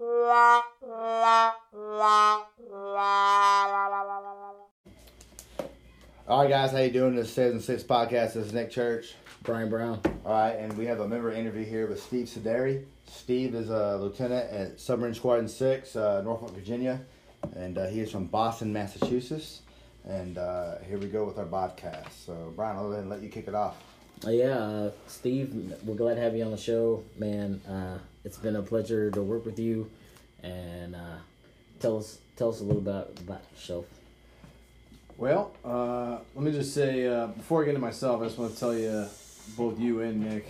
All right, guys, how you doing? This is Season 6 Podcast. This is Nick Church. Brian Brown. All right, and we have a member interview here with Steve Sedari. Steve is a lieutenant at Submarine Squadron 6, Norfolk, Virginia, and he is from Boston, Massachusetts. And here we go with our podcast. So, Brian, I'll go ahead and let you kick it off. Steve, we're glad to have you on the show, man. It's been a pleasure to work with you, and tell us a little bit about yourself. Well, let me just say, before I get into myself, I just want to tell you, both you and Nick,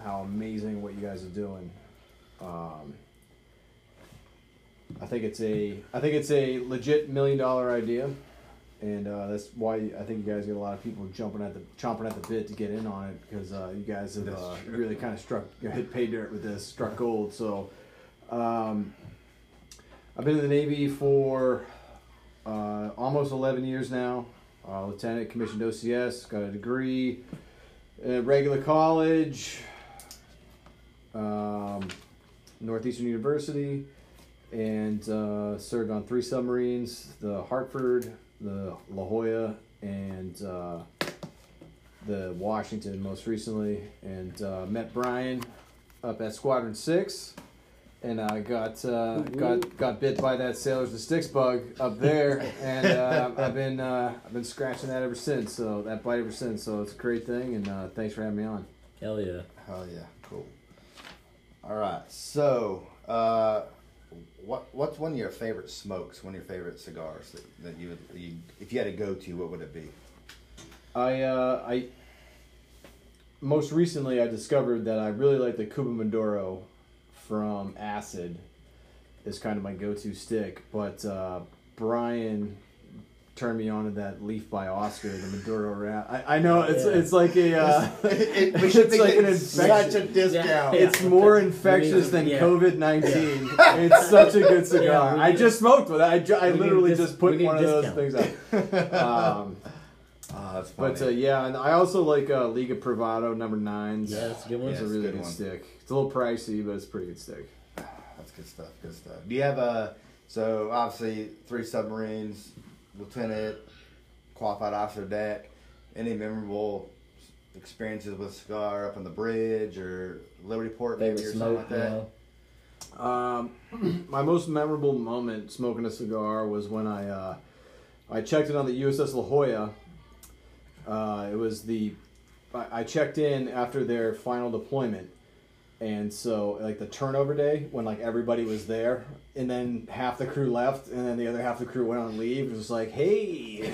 how amazing what you guys are doing. I think it's a legit $1 million idea, and that's why I think you guys get a lot of people chomping at the bit to get in on it, because you guys have really kind of hit pay dirt with this, struck gold. So, I've been in the Navy for almost 11 years now. Lieutenant, commissioned OCS, got a degree at regular college, Northeastern University, and served on 3 submarines, the Hartford, the La Jolla, and the Washington most recently, and met Brian up at Squadron 6. And I got bit by that Sailors to Sticks bug up there, and I've been scratching that ever since. So that bite ever since. So it's a great thing, and thanks for having me on. Hell yeah, cool. All right, so what's one of your favorite smokes? One of your favorite cigars that you if you had a go-to, what would it be? I most recently I discovered that I really like the Cuba Maduro from Acid is kind of my go-to stick, but Brian turned me on to that Leaf by Oscar, the Maduro wrap. I know it's like a we should think like it's such a discount. Yeah. It's more infectious than COVID-19. Yeah. It's such a good cigar. Yeah, I just smoked with it. I literally just put one of those things out. That's funny. But and I also like Liga Privado number 9s. Yeah, that's a good one. It's a really good stick. It's a little pricey, but it's a pretty good stick. That's good stuff. Do you have so obviously 3 submarines, lieutenant, qualified officer deck. Any memorable experiences with cigar up on the bridge or Liberty Port maybe or something like that? My most memorable moment smoking a cigar was when I checked in on the USS La Jolla. I checked in after their final deployment, and so like the turnover day when like everybody was there, and then half the crew left, and then the other half of the crew went on leave. It was like, hey,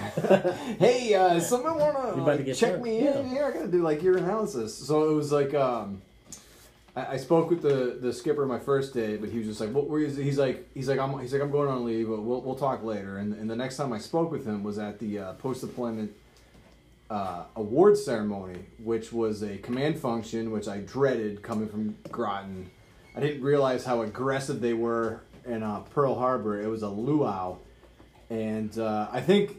someone wanna check me in here? I gotta do like your analysis. So it was like I spoke with the skipper my first day, but he was just like, what were you? He's like I'm going on leave, but we'll talk later. And the next time I spoke with him was at the post deployment award ceremony, which was a command function, which I dreaded coming from Groton. I didn't realize how aggressive they were in Pearl Harbor. It was a luau, and I think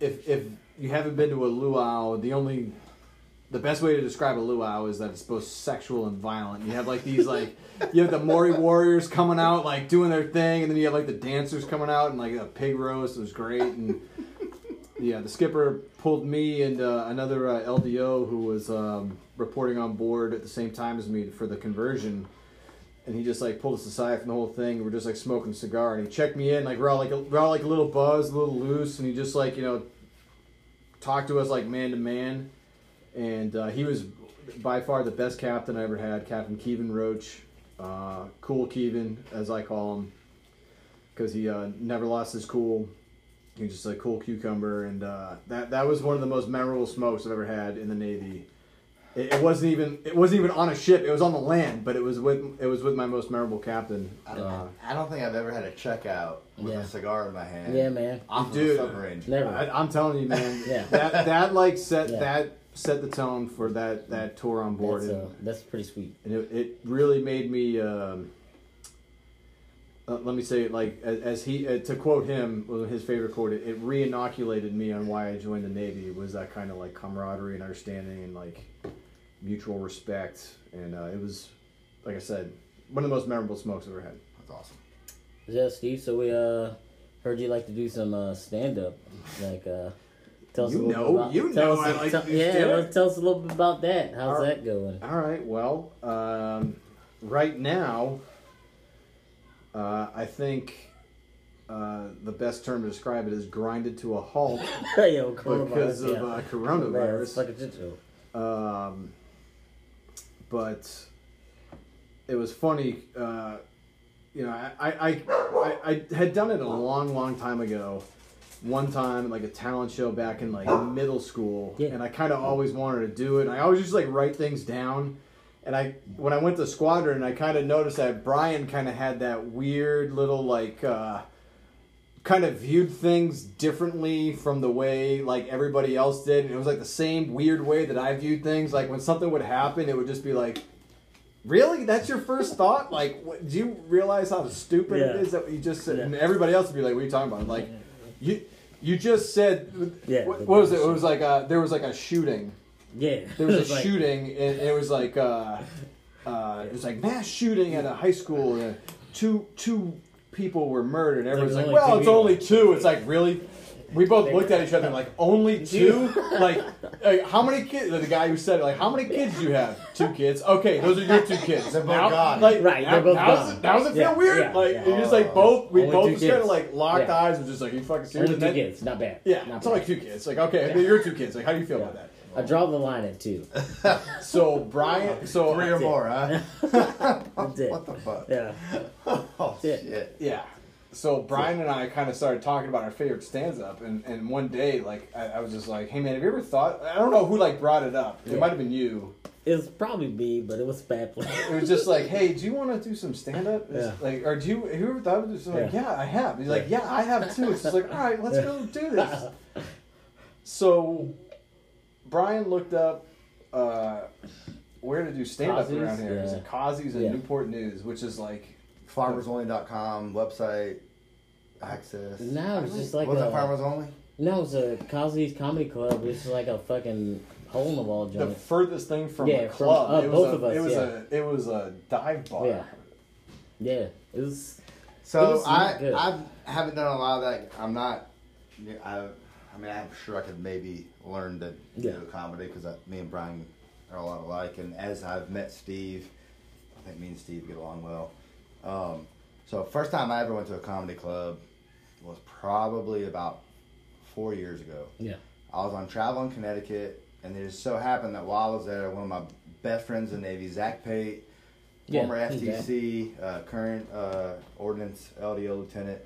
if you haven't been to a luau, the best way to describe a luau is that it's both sexual and violent. You have like these like you have the Maori warriors coming out like doing their thing, and then you have like the dancers coming out and like a pig roast. It was great. And yeah, the skipper pulled me and another LDO who was reporting on board at the same time as me for the conversion, and he just like pulled us aside from the whole thing. We're just like smoking a cigar, and he checked me in. Like we're all like a little buzzed, a little loose, and he just like talked to us like man to man, and he was by far the best captain I ever had, Captain Kevin Roach, Cool Kevin as I call him, because he never lost his cool. He was just a cool cucumber, and that was one of the most memorable smokes I've ever had in the Navy. It wasn't even on a ship; it was on the land, but it was with my most memorable captain. I don't think I've ever had a checkout with a cigar in my hand. Yeah, man. Dude, submarine. Never. I'm telling you, man. Yeah. That set the tone for that tour on board. That's pretty sweet. And it really made me. Let me say, like, as he, to quote him, his favorite quote, it re-inoculated me on why I joined the Navy. It was that kind of, like, camaraderie and understanding and, like, mutual respect. And it was, like I said, one of the most memorable smokes I've ever had. It's awesome. Yeah, Steve, so we heard you like to do some stand-up. Like, tell us a little bit about... tell us a little bit about that. How's that going? All right, well, right now, I think... the best term to describe it is grinded to a halt because of coronavirus. But it was funny. You know, I had done it a long time ago. One time, like a talent show back in like middle school, and I kind of always wanted to do it. I always just like write things down. And when I went to Squadron, I kind of noticed that Brian kind of had that weird little like. Kind of viewed things differently from the way like everybody else did, and it was like the same weird way that I viewed things. Like when something would happen, it would just be like, really? That's your first thought? Like, what, do you realize how stupid it is that you just said? Yeah. And everybody else would be like, what are you talking about? Like, you just said, what was it? It was like there was like a shooting. Yeah. There was a shooting, and it was like it was like mass shooting at a high school, and two people were murdered. Everyone's like, well, it's only two. It's like, really? We both looked at each other and like, only two? Like, how many kids? The guy who said it, like, how many kids do you have? 2 kids. Okay, those are your 2 kids. They're both gone. Like, right, they're both gone. That doesn't feel weird. Like, you're just like, we both just kind of like locked eyes and just like, you fucking serious? Only 2 kids. Not bad. Yeah, it's only 2 kids. Like, okay, you're 2 kids. Like, how do you feel about that? I draw the line at 2. So, Brian... So 3 or more, huh? What the fuck? Yeah. Oh, shit. Yeah. So, Brian and I kind of started talking about our favorite stands-up, and one day, like, I was just like, hey, man, have you ever thought... I don't know who, like, brought it up. It might have been you. It was probably me, but it was bad play. It was just like, hey, do you want to do some stand-up? Yeah. Like, or have you ever thought of this? Like, yeah, I have. He's like, yeah, I have, too. It's just like, all right, let's go do this. So... Brian looked up where to do stand-up around here. It's at Kazi's and Newport News, which is like... FarmersOnly.com, website, access. No, it's just like... Was that Farmers Only? No, it's a Kazi's Comedy Club, which is like a fucking hole in the wall joint. The furthest thing from a club. From, it was a dive bar. Yeah, it was... So, I haven't done a lot of that. I'm not... I mean, I'm sure I could maybe learn to do comedy because me and Brian are a lot alike. And as I've met Steve, I think me and Steve get along well. So first time I ever went to a comedy club was probably about 4 years ago. Yeah, I was on travel in Connecticut, and it just so happened that while I was there, one of my best friends in the Navy, Zach Pate, former FTC, current Ordnance LDO lieutenant,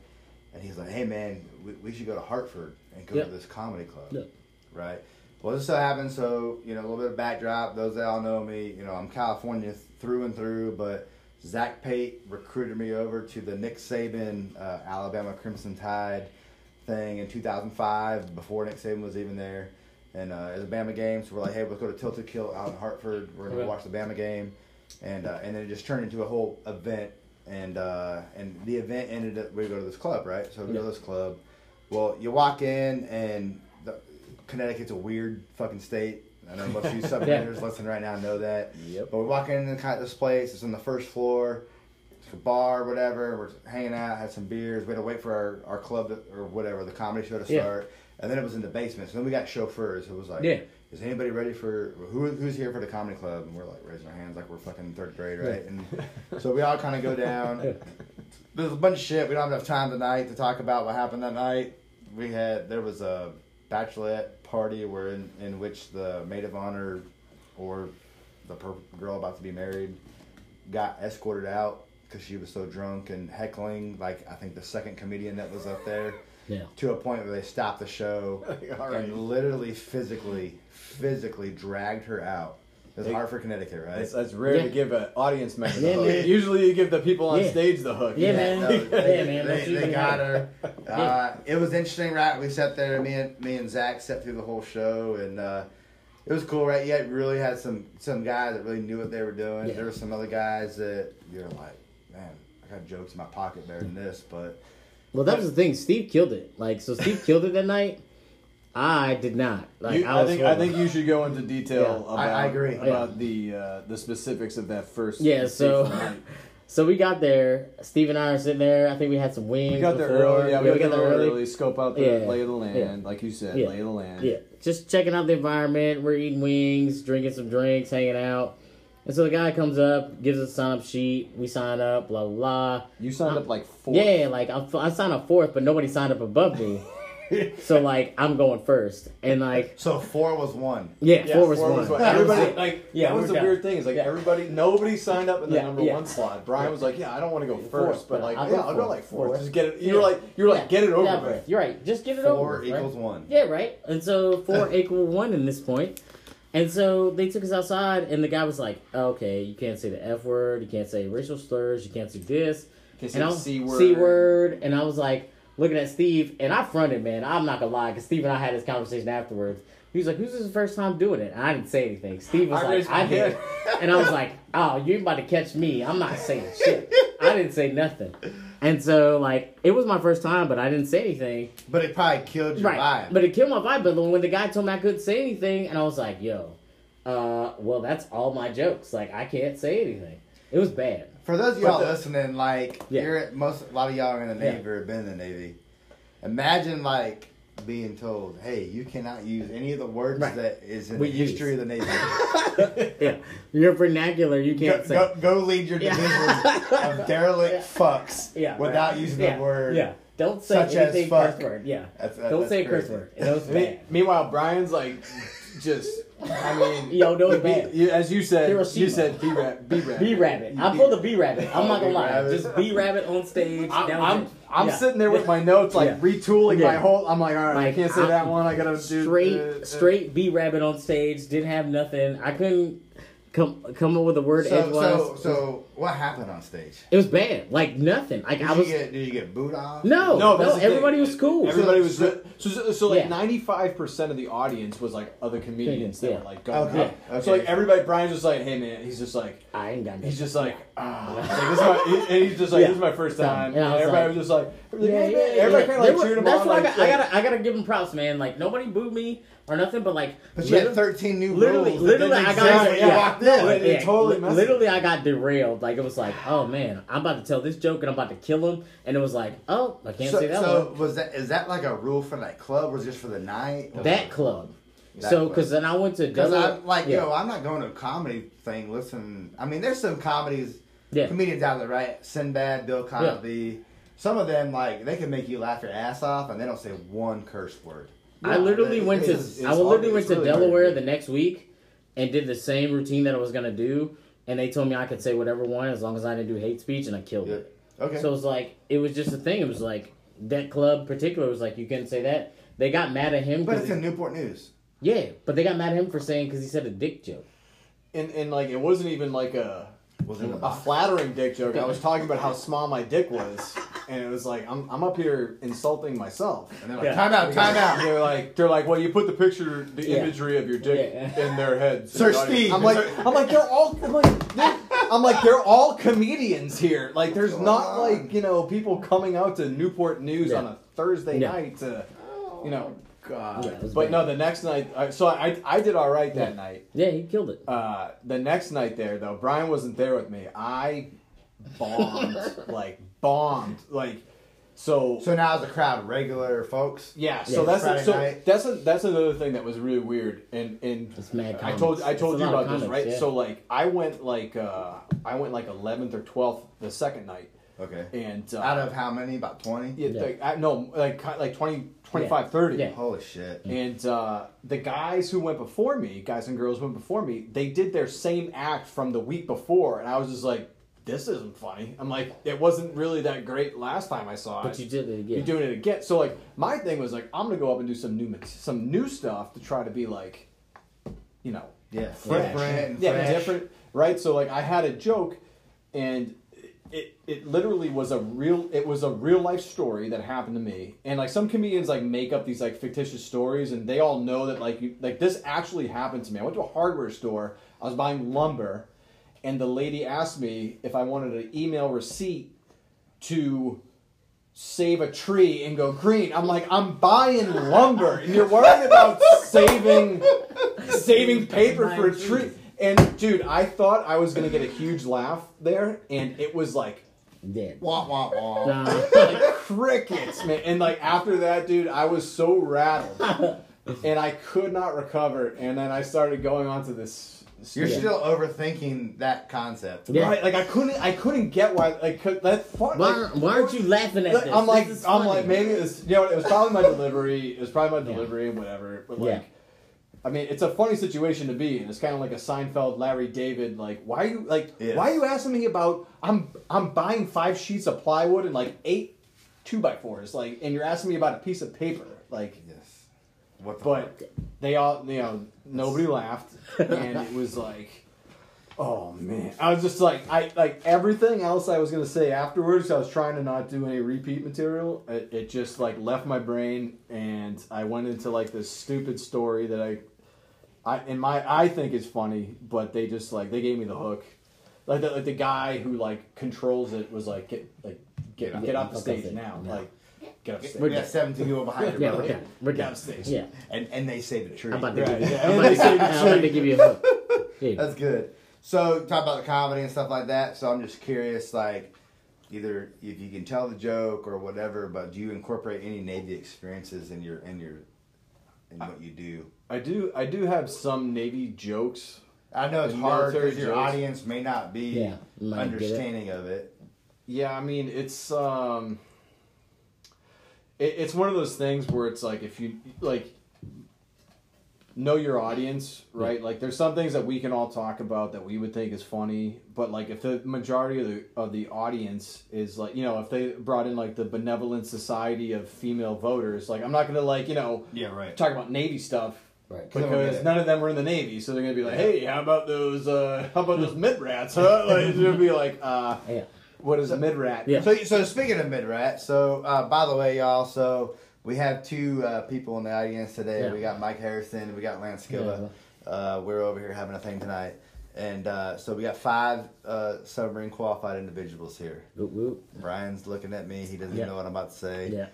and he's like, hey, man, we should go to Hartford and go to this comedy club, right? Well, this so happened, so, you know, a little bit of backdrop. Those that all know me, you know, I'm California through and through, but Zach Pate recruited me over to the Nick Saban Alabama Crimson Tide thing in 2005, before Nick Saban was even there. And it was a Bama game, so we're like, hey, let's go to Tilted Kill out in Hartford. We're going to watch the Bama game. And then it just turned into a whole event. And the event ended up, we go to this club, right? So we go to this club. Well, you walk in, and Connecticut's a weird fucking state. I know most of you submarines listening right now know that. Yep. But we walk in and kind of this place. It's on the first floor. It's a bar, whatever. We're hanging out, had some beers. We had to wait for our club or whatever, the comedy show to start. And then it was in the basement. So then we got chauffeurs who was like, is anybody ready for, who's here for the comedy club? And we're like raising our hands like we're fucking third grade, right? And so we all kind of go down. There's a bunch of shit. We don't have enough time tonight to talk about what happened that night. There was a bachelorette party in which the maid of honor or the girl about to be married got escorted out because she was so drunk and heckling, like I think the second comedian that was up there. Yeah. To a point where they stopped the show and literally physically dragged her out. It's hard for Connecticut, right? It's rare to give an audience member the hook. Usually you give the people on stage the hook. Yeah, man. They got her. It was interesting, right? We sat there, me and Zach sat through the whole show, and it was cool, right? You really had some guys that really knew what they were doing. Yeah. There were some other guys that you're like, man, I got jokes in my pocket better than this, but... Well, that was the thing. Steve killed it. Like, so Steve killed it that night. I did not. Like, I think you should go into detail about the specifics of that first. Yeah. So, So we got there. Steve and I are sitting there. I think we had some wings. We got there early. Yeah, we got there early. Scope out the lay of the land, like you said, lay of the land. Yeah, just checking out the environment. We're eating wings, drinking some drinks, hanging out. And so the guy comes up, gives us a sign-up sheet. We sign up, blah, blah, blah. You signed up like fourth. Yeah, like I signed up fourth, but nobody signed up above me. So, like, I'm going first. And, like... So, four was one. Yeah, four was one. Everybody, like... Yeah, that was the weird thing. Is like, everybody... Nobody signed up in the number one slot. Brian was like, I don't want to go first. But, like, I'll go, like, fourth. Just get it... You were like, get it over with. You're right. Just get it over with. Four equals one. Yeah, right. And so, four equals one in this point. And so, they took us outside, and the guy was like, okay, you can't say the F word. You can't say racial slurs. You can't say this. You can't say the C word. C word. And I was like... Looking at Steve, and I fronted, man. I'm not gonna lie, because Steve and I had this conversation afterwards. He was like, "Who's this first time doing it?" And I didn't say anything. Steve was like, "I did," and I was like, "Oh, you about to catch me? I'm not saying shit. I didn't say nothing." And so, like, it was my first time, but I didn't say anything. But it probably killed your vibe. But it killed my vibe. But when the guy told me I couldn't say anything, and I was like, "Yo, well, that's all my jokes. Like, I can't say anything." It was bad. For those of y'all listening, like, you're a lot of y'all are in the Navy or have been in the Navy. Imagine, like, being told, hey, you cannot use any of the words that is in the history of the Navy. Your vernacular, you can't say. Go lead your division of derelict fucks without using the word. Yeah. Don't say anything curse word. Yeah. Don't say a curse word. Meanwhile, Brian's, like, just... I mean, yo, no, as you said, Hiroshima. You said B rabbit. I pulled the B rabbit. I'm not gonna lie, just B rabbit on stage. I'm sitting there with my notes, like retooling my whole. I'm like, all right, like, I can't say that one. I gotta do straight B rabbit on stage. Didn't have nothing. I couldn't come up with a word edgewise. So what happened on stage? It was bad. Like nothing. Like did you get booed off? No. Everybody was cool. Everybody was so like 95% of the audience was like other comedians that were like going up. Okay. So like everybody, Brian's just like, hey man, he's just like, I ain't got. He's just like, he's just like, this is my first time. And everybody was just like, everybody kind of like cheered him on. That's why I gotta give him props, man. Like nobody booed me. Or nothing, but like... But you had 13 new rules. Literally, I got... Literally, I got derailed. Like, it was like, oh, man, I'm about to tell this joke, and I'm about to kill him. And it was like, oh, I can't say that one. So, is that like a rule for that club, or is it just for the night? That club. So, because then I went to... Because I'm like, yo, I'm not going to a comedy thing. Listen, I mean, there's some comedians out there, right? Sinbad, Bill Cosby. Yeah. Some of them, like, they can make you laugh your ass off, and they don't say one curse word. Yeah, I literally went to Delaware the next week and did the same routine that I was going to do, and they told me I could say whatever one as long as I didn't do hate speech, and I killed it. Okay. So it was like, it was just a thing. It was like, that club in particular was like, you couldn't say that. They got mad at him. But it's in Newport News. Yeah, but they got mad at him for saying, because he said a dick joke. And like, it wasn't even like a flattering dick joke. I was talking about how small my dick was. And it was like, I'm up here insulting myself. And they're like, time out. They're like, well, you put the imagery of your dick in their heads. Sir Steve. I'm like, they're all comedians here. Like, there's not like, you know, people coming out to Newport News on a Thursday night to, you know, God. Yeah, but bad. No, the next night, I did all right that night. Yeah, he killed it. The next night there, though, Brian wasn't there with me. I bombed. So now is the crowd regular folks? Yeah. So that's another thing that was really weird. And it's mad comics. I told you about comics, this, right? Yeah. So like I went like 11th or 12th the second night. Okay. And out of how many? About 20? Yeah. Like 20, 25, 30. Yeah. Holy shit. And the guys who went before me, guys and girls went before me, they did their same act from the week before, and I was just like, this isn't funny. I'm like, it wasn't really that great last time I saw it. But you did it again. You're doing it again. So, like, my thing was, like, I'm going to go up and do some new stuff to try to be, like, you know. Yeah. Different. Yeah, different. Right? So, like, I had a joke, and it literally was a real-life story that happened to me. And, like, some comedians, like, make up these, like, fictitious stories, and they all know that, like, this actually happened to me. I went to a hardware store. I was buying lumber. And the lady asked me if I wanted an email receipt to save a tree and go green. I'm like, I'm buying lumber, and you're worried about saving paper for a tree. And dude, I thought I was gonna get a huge laugh there, and it was like, dead. Wah wah wah. Nah. Like crickets, man. And like after that, dude, I was so rattled, and I could not recover. And then I started going on to this. You're still overthinking that concept, yeah. Right? Like I couldn't get why. Like that's fun. Why aren't you laughing at this? I'm like, maybe this. You know, it was probably my delivery. And whatever. But like, yeah. I mean, it's a funny situation to be in. It's kind of like a Seinfeld, Larry David. Like, why are you why are you asking me about? I'm buying 5 sheets of plywood and like 8 2x4s. Like, and you're asking me about a piece of paper. Like, yes. What the fuck? They all, you know, nobody laughed, and it was like, oh man. I was just like, everything else I was gonna say afterwards. I was trying to not do any repeat material. It just like left my brain, and I went into like this stupid story that I think is funny, but they just like they gave me the hook. Like the guy who like controls it was like get off the stage now, yeah. Like. We're got 17 people behind you. Yeah, brother. We're downstage. Yeah, and they say the truth. I'm about to give you a hook. That's good. So talk about the comedy and stuff like that. So I'm just curious, like either if you can tell the joke or whatever, but do you incorporate any Navy experiences in what you do? I do have some Navy jokes. I know it's hard because your audience may not be understanding of it. Yeah, I mean it's. It's one of those things where it's like if you like know your audience, right? Yeah. Like there's some things that we can all talk about that we would think is funny, but like if the majority of the audience is like, you know, if they brought in like the Benevolent Society of Female Voters, like I'm not gonna like, you know, talk about Navy stuff. Right. Because none of them were in the Navy, so they're gonna be like, hey, how about those mid rats, huh? Like they'll be like, what is a mid-rat? Yeah. So speaking of mid-rat, so by the way, y'all, so we have 2 people in the audience today. Yeah. We got Mike Harrison and we got Lance Skilla. Yeah. We're over here having a thing tonight. And so we got 5 submarine qualified individuals here. Whoop, whoop. Brian's looking at me. He doesn't know what I'm about to say. Yeah.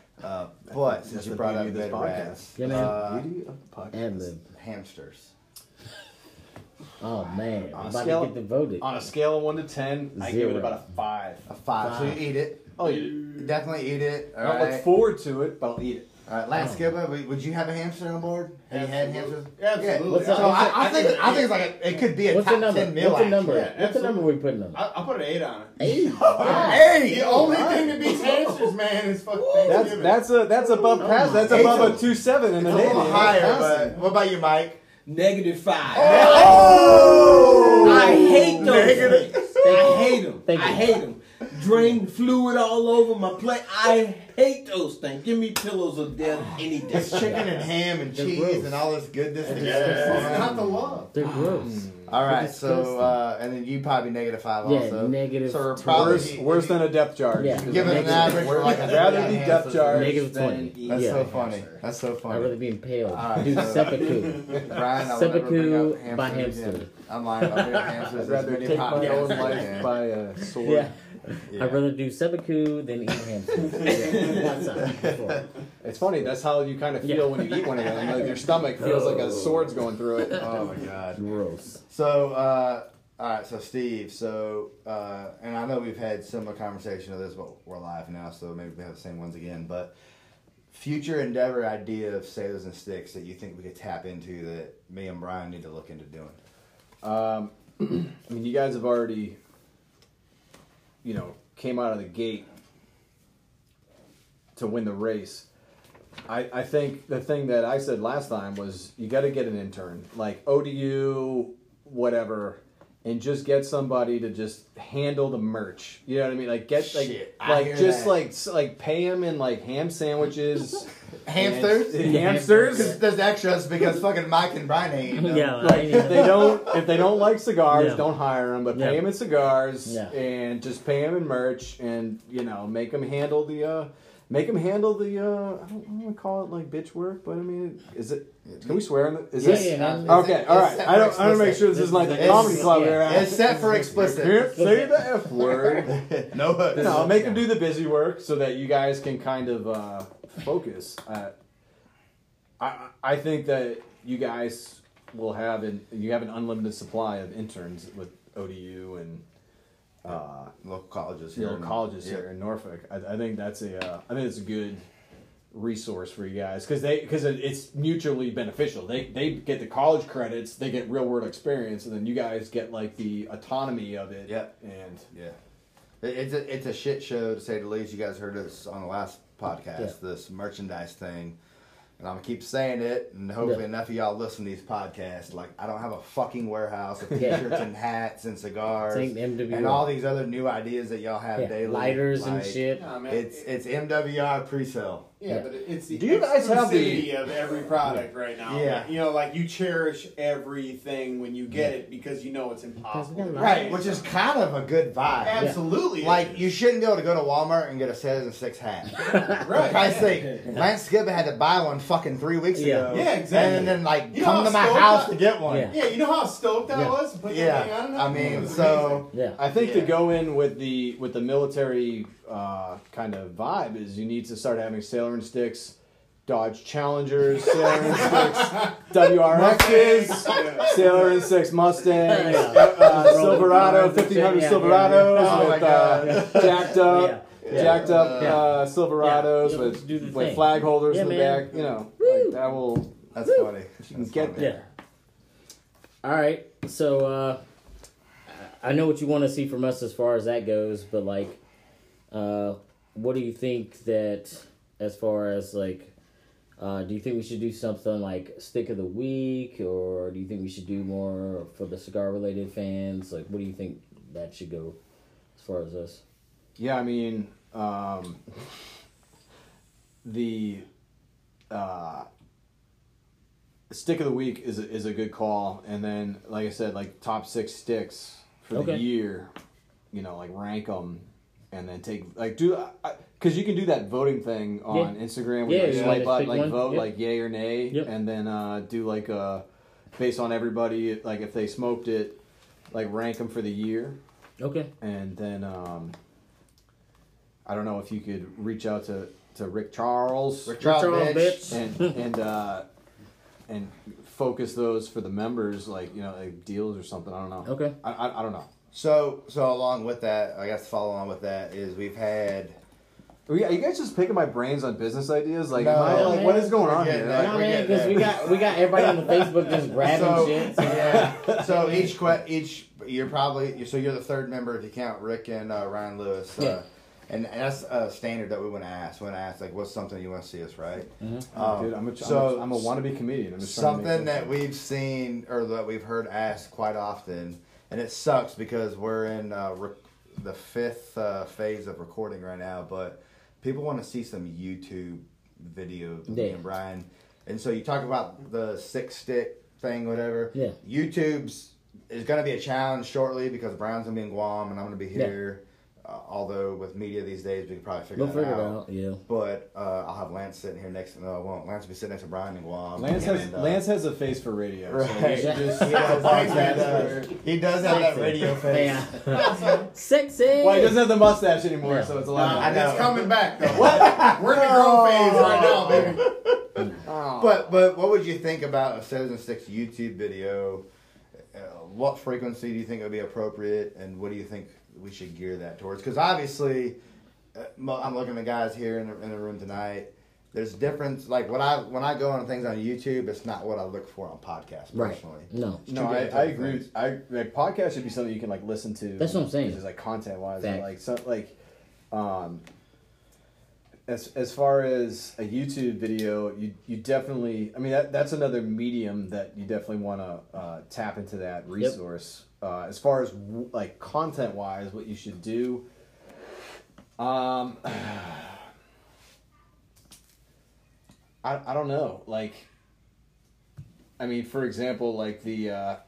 But since you brought up mid-rats, hamsters. Oh man! On a scale of 1 to 10, I give it about a 5. A 5. So you eat it. Oh, you definitely eat it. All right. I look forward to it, but I'll eat it. All right, Lance Skilla, would you have a hamster on board? Have you had hamsters? Absolutely. Yeah. So I think it's like it could be a top 10 meal. What's the number? Yeah, what's the number we putting on? I'll put an 8 on it. 8. Wow. 8. The only thing that beats hamsters, man, is fucking Thanksgiving. That's above past. That's above a 2.7 in the Navy. Higher, but what about you, Mike? -5. Oh! I hate those things. I hate them. Drain fluid all over my plate. I hate those things. Give me pillows of death any day. It's chicken and ham and cheese and all this goodness. It's not the love. They're gross. All right, so and then you probably -5 also. Yeah, negative. So we're probably worse than a depth charge. Yeah, give it an average. We're like rather be depth charge. -20. That's so funny. That's so funny. I'd rather be impaled. Dude, seppuku. Brian, I would never bring up by hamster. I'm lying. I'll bring up hamsters. I'd rather take my own life by a sword. Yeah. Yeah. I'd rather do seppuku than eat hamsters. It's funny. That's how you kind of feel when you eat one of them. Like your stomach feels like a sword's going through it. Oh my god, gross. So, all right. So Steve. So, and I know we've had similar conversation of this, but we're live now, so maybe we have the same ones again. But future endeavor idea of sailors and sticks that you think we could tap into that me and Brian need to look into doing. I mean, you guys have already. You know, came out of the gate to win the race. I think the thing that I said last time was you got to get an intern, like ODU, whatever, and just get somebody to just handle the merch. You know what I mean? Like get like pay them in like ham sandwiches. Hamsters. There's extras because fucking Mike and Brian ain't. Yeah, like, if they don't like cigars, don't hire them. But pay them in cigars and just pay them in merch, and you know make them handle the I don't want to call it like bitch work, but I mean is it? Can we swear on this? Okay, all right. I want to make sure this isn't like the comedy club here. It's set for explicit. Here, say the F word. No, make them do the busy work so that you guys can kind of. Focus. I think that you guys will have you have an unlimited supply of interns with ODU and local colleges here. Here in Norfolk. I think that's a good resource for you guys because it's mutually beneficial. They get the college credits, they get real world experience, and then you guys get like the autonomy of it. Yep. And yeah. It's a shit show, to say the least. You guys heard this on the last podcast, This merchandise thing. And I'm going to keep saying it, and hopefully enough of y'all listen to these podcasts. Like, I don't have a fucking warehouse of t-shirts and hats and cigars and all these other new ideas that y'all have daily. Lighters and shit. Nah, man, it's MWR pre-sale. Yeah, but it's the exclusivity of every product right now. Yeah. Like, you know, like, you cherish everything when you get it because you know it's impossible. Right, which is kind of a good vibe. Absolutely. Yeah. Like, you shouldn't be able to go to Walmart and get a size 6 hat. Right. If I say, Lance Skip had to buy one fucking 3 weeks ago. Yeah, exactly. And then, like, come to my house to get one. Yeah. You know how stoked I was to put that thing on? I mean, so... Yeah. I think to go in with the military... kind of vibe is you need to start having Sailor and Sticks, Dodge Challengers, Sailor and Sticks, WRXs, Sailor and Sticks Mustangs, Silverado, 1500 Silverados with jacked up, Silverados with flag holders in the back. You know, like that will. That's funny. You can get there. All right, so I know what you want to see from us as far as that goes, but like. What do you think that, as far as, like, do you think we should do something like Stick of the Week, or do you think we should do more for the cigar-related fans? Like, what do you think that should go as far as us? Yeah, I mean, the Stick of the Week is a good call, and then, like I said, like, top 6 sticks for the year, you know, like, rank them. And then take, like, because you can do that voting thing on Instagram where you swipe up, like, vote, like, yay or nay. Yep. And then do, like, based on everybody, like, if they smoked it, like, rank them for the year. Okay. And then, I don't know if you could reach out to Rick Charles. Rick Charles, bitch. And focus those for the members, like, you know, like, deals or something. I don't know. Okay. I don't know. So along with that, I guess follow on with that is we've had. Are you guys just picking my brains on business ideas? Like, what is going on here? No, man, because we got everybody on the Facebook just grabbing shit. So. Yeah. So each you're probably you're the third member if you count Rick and Ryan Lewis. And that's a standard that we want to ask. We want to ask, like, what's something you want to see us write? Mm-hmm. Dude, I'm a wannabe comedian. I'm just something that we've seen or that we've heard asked quite often. And it sucks because we're in the fifth phase of recording right now, but people want to see some YouTube video of me and Brian. And so you talk about the 6 stick thing, whatever. Yeah. YouTube's is going to be a challenge shortly because Brian's going to be in Guam and I'm going to be here. Yeah. Although with media these days, we can probably figure it out. Yeah. But I'll have Lance sitting here next to... No, I won't. Lance will be sitting next to Brian in Guam. Lance has a face for radio. Right. So he does have that radio face. Yeah. Sexy. Well, he doesn't have the mustache anymore, so it's a lot. It's coming back, though. What? We're in the grown phase right now, baby. But what would you think about a 7 and 6 YouTube video? What frequency do you think would be appropriate, and what do you think we should gear that towards? Because obviously... I'm looking at guys here in the room tonight. There's difference, like when I go on things on YouTube, it's not what I look for on podcasts personally. Right. No, I agree. Like, podcasts should be something you can, like, listen to. That's what I'm saying. Just, like, content wise, like as far as a YouTube video, you definitely. I mean, that's another medium that you definitely want to tap into that resource. Yep. As far as like content wise, what you should do. I don't know. Like, I mean, for example, like the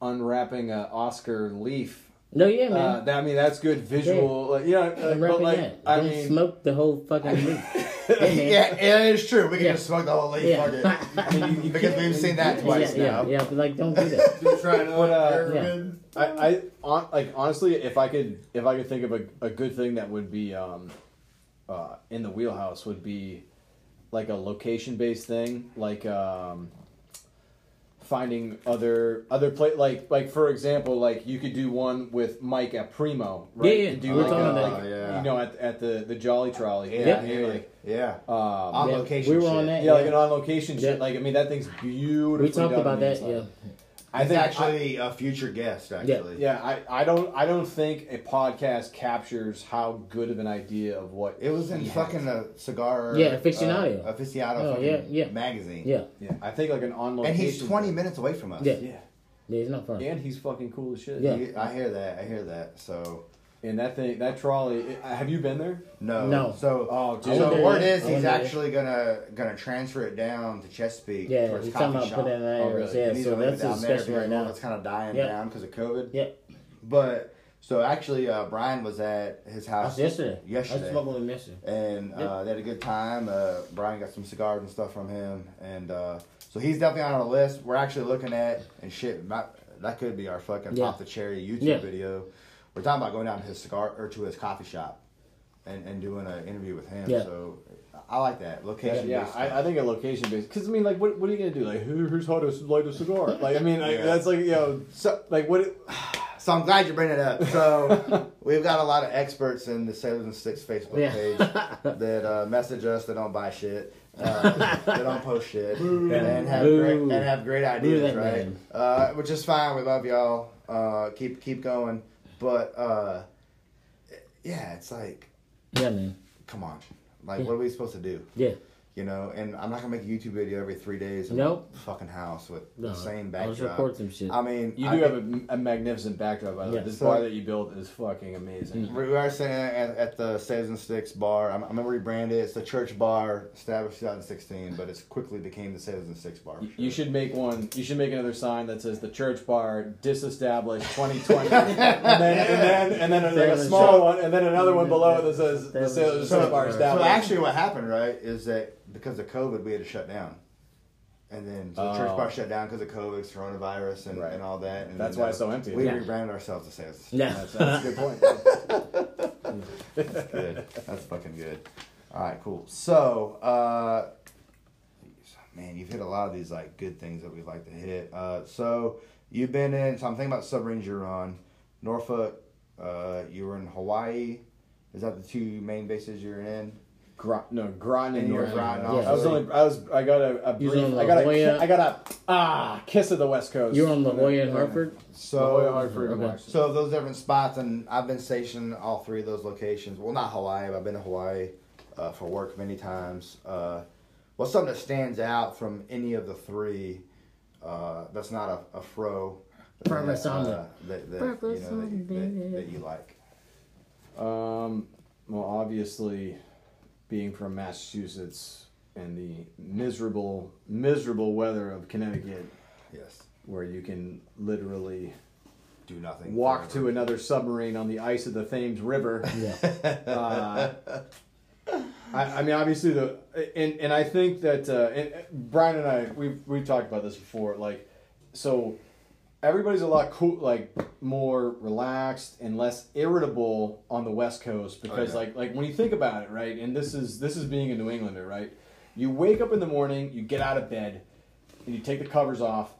unwrapping a Oscar leaf. No, yeah, man. That's good visual. Like, unwrapping that. I mean, smoke the whole fucking leaf. It is true. We can just smoke the whole leaf. Yeah. I mean, because we've seen that twice now. Yeah, but like, don't do that. Just try to. Honestly, if I could think of a good thing that would be in the wheelhouse would be like a location based thing, like finding other play, like for example, like you could do one with Mike at Primo, right? Yeah, yeah. And do you know, at the Jolly Trolley, on location. We were on that, like an on location shit. Like I mean, that thing's beautiful. We talked about that, I think actually a future guest. Actually, I don't think a podcast captures how good of an idea of what it was in fucking the cigar. Yeah, aficionado. Magazine. Yeah, yeah. I think like an on location. And he's 20 minutes away from us. Yeah, yeah. Yeah, he's not far. And he's fucking cool as shit. Yeah, I hear that. So. And that trolley. Have you been there? No. So word is he's actually gonna transfer it down to Chesapeake for his coffee shop. So that's his special right now. It's kind of dying down because of COVID. Yep. But so actually, Brian was at his house yesterday. I was smoking with him yesterday, and they had a good time. Brian got some cigars and stuff from him, and so he's definitely on our list. We're actually looking at and shit. That could be our fucking pop the cherry YouTube video. We're talking about going down to his cigar or to his coffee shop, and doing an interview with him. Yeah. So I like that location. Yeah. I think a location based because I mean, like, what are you gonna do? Like, who's how to light a cigar? Like, I mean, that's like So I'm glad you bring it up. So we've got a lot of experts in the Sailors and Sticks Facebook page that message us. They don't buy shit. They don't post shit and have great ideas, right? Which is fine. We love y'all. Keep going. But, it's like, man. Come on. Like, what are we supposed to do? Yeah. You know, and I'm not going to make a YouTube video every 3 days in the fucking house with the same backdrop. I'll just record some shit. I mean. You have a magnificent backdrop. By the way. This bar that you built is fucking amazing. Mm-hmm. We are saying at the Saves and Sticks bar. I'm going to rebrand it. It's the Church Bar, established 2016, but it quickly became the Saves and Sticks bar. You should make one. You should make another sign that says the Church Bar, disestablished 2020. and then like a small one, and then another one below it that says the Saves and Sticks bar, established. So actually what happened, right, is that because of COVID, we had to shut down. And then the church bar shut down because of COVID, coronavirus, and all that. And that's why it's so empty. We rebranded ourselves to Sales. Yeah. That's a good point. That's good. That's fucking good. All right, cool. So, man, you've hit a lot of these like good things that we like to hit. So, you've been in, so I'm thinking about submarines you're on. Norfolk, you were in Hawaii. Is that the two main bases you're in? Groton and North. I got a kiss of the West Coast. You're on La Jolla and Hartford. So those different spots, and I've been stationed all three of those locations. Well, not Hawaii, but I've been to Hawaii for work many times. What's something that stands out from any of the three? That's not a fro. That you like. Well, obviously, being from Massachusetts and the miserable weather of Connecticut, where you can literally do nothing, walk forever to another submarine on the ice of the Thames River. Yeah. I mean, obviously and I think that Brian and I we've talked about this before. Like, so everybody's a lot cool, like more relaxed and less irritable on the West Coast because, like when you think about it, right? And this is being a New Englander, right? You wake up in the morning, you get out of bed, and you take the covers off.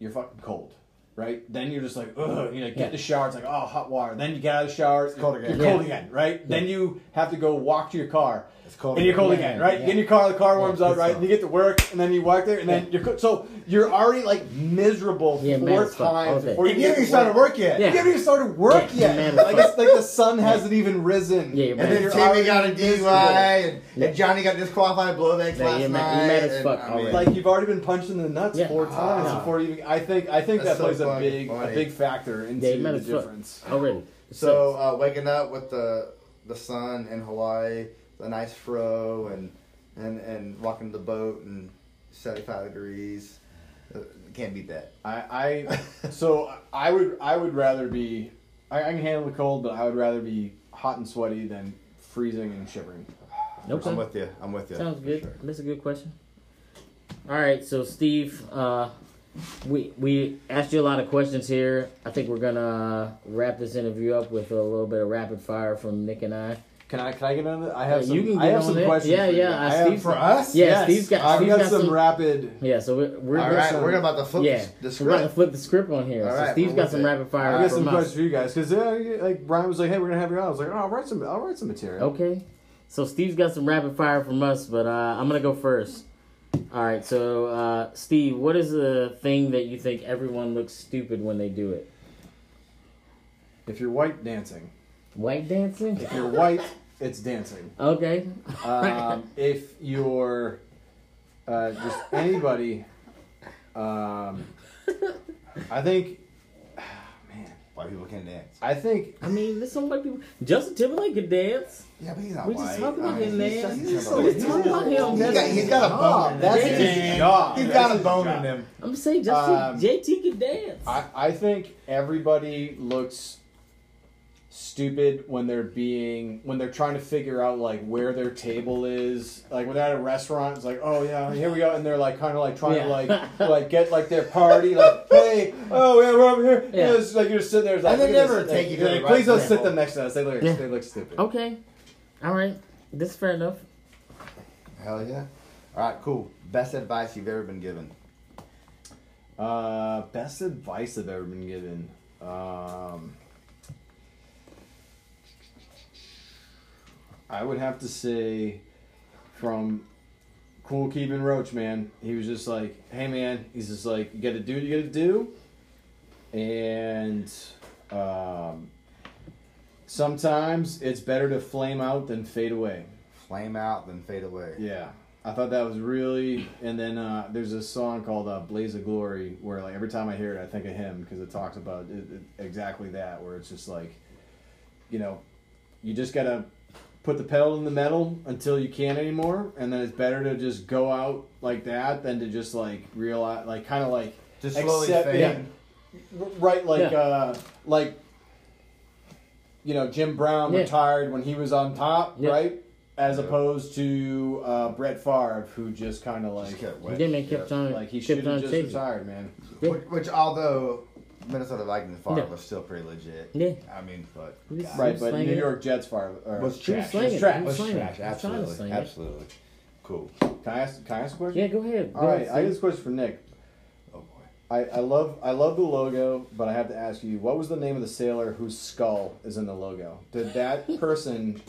You're fucking cold, right? Then you're just like, ugh, you know, get in the shower. It's like, oh, hot water. Then you get out of the shower, it's cold again. You're cold again, right? Yeah. Then you have to go walk to your car. It's cold. And you're cold again, right? Yeah. You get in your car, the car warms up, right? Cold. And you get to work, and then you walk there, and then you're cold. So you're already like miserable four times before you haven't even started work yet. You haven't even started work yet. Like it's like the sun hasn't even risen. Yeah, and then Timmy got a DUI, and Johnny got disqualified blowbacks last night. Like you've already been punched in the nuts four times before you even. I think that plays a big factor into the difference. Already. So waking up with the sun in Hawaii, the nice fro, and walking to the boat and 75 degrees. Can't beat that. I would rather be. I can handle the cold, but I would rather be hot and sweaty than freezing and shivering. Nope. I'm with you. Sounds good. Sure. That's a good question. All right, so Steve, we asked you a lot of questions here. I think we're gonna wrap this interview up with a little bit of rapid fire from Nick and I. Can I get on? I have some. I have some questions. Yeah, yeah. For us. Yeah, yes. Steve's got some rapid. Yeah, so we're about to flip the script. We're about to flip the script on here. All right, Steve's got some rapid fire. I got some questions for you guys because like Brian was like, "Hey, we're gonna have you on." I was like, "Oh, I'll write some material." Okay. So Steve's got some rapid fire from us, but I'm gonna go first. All right. So Steve, what is the thing that you think everyone looks stupid when they do it? If you're white dancing. White dancing? If you're white, it's dancing. Okay. If you're just anybody, I think, man, white people can dance. There's some white people. Justin Timberlake can dance. Yeah, but he's not white. We're just talking about him. He's got a bone. That's his job. He's got a bone in him. I'm saying Justin, JT can dance. I think everybody looks stupid when they're trying to figure out like where their table is, like when they're at a restaurant. It's like, oh yeah, here we go, and they're like kind of like trying to like get like their party, like, hey, oh yeah, we're over here. Yeah, you know, it's like you're sitting there, it's like, and they never take you. Like, please don't sit them next to us. They look stupid. Okay, all right, this is fair enough. Hell yeah, all right, cool. Best advice you've ever been given. Best advice I've ever been given. I would have to say from Cool Keeping Roach, man. He was just like, hey, man. He's just like, you got to do what you got to do. And sometimes it's better to flame out than fade away. Flame out than fade away. Yeah. I thought that was really... And then there's a song called Blaze of Glory where like every time I hear it, I think of him because it talks about exactly that, where it's just like, you know, you just got to... put the pedal in the metal until you can't anymore, and then it's better to just go out like that than to just like realize, like kind of like just slowly fade. Yeah. Right, like yeah. Like you know, Jim Brown retired when he was on top, right? As opposed to Brett Favre, who just kind of like kept on, like he should have just retired, man. Yeah. Which although. Minnesota Vikings fire was still pretty legit. Yeah. I mean, but... God. Right, but New York Jets fire was trash. Was trash. Absolutely. Cool. Can I ask a question? Yeah, go ahead. All right, I got this question for Nick. Oh, boy. I love the logo, but I have to ask you, what was the name of the sailor whose skull is in the logo? Did that person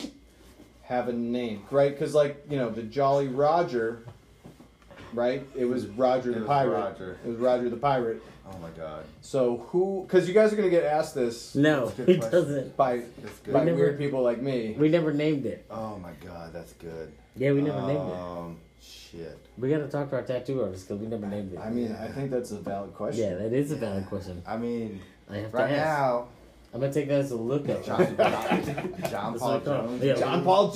have a name? Right? Because, like, you know, the Jolly Roger... Right? It was Roger the Pirate. Oh, my God. So who... Because you guys are going to get asked this. No, it doesn't. By weird people like me. We never named it. Oh, my God. That's good. Yeah, we never named it. Shit. We got to talk to our tattoo artist because we never named it. I mean, I think that's a valid question. Yeah, that is a valid question. I mean, right now... I'm going to take that as a look at John Paul Jones. Yeah, John Paul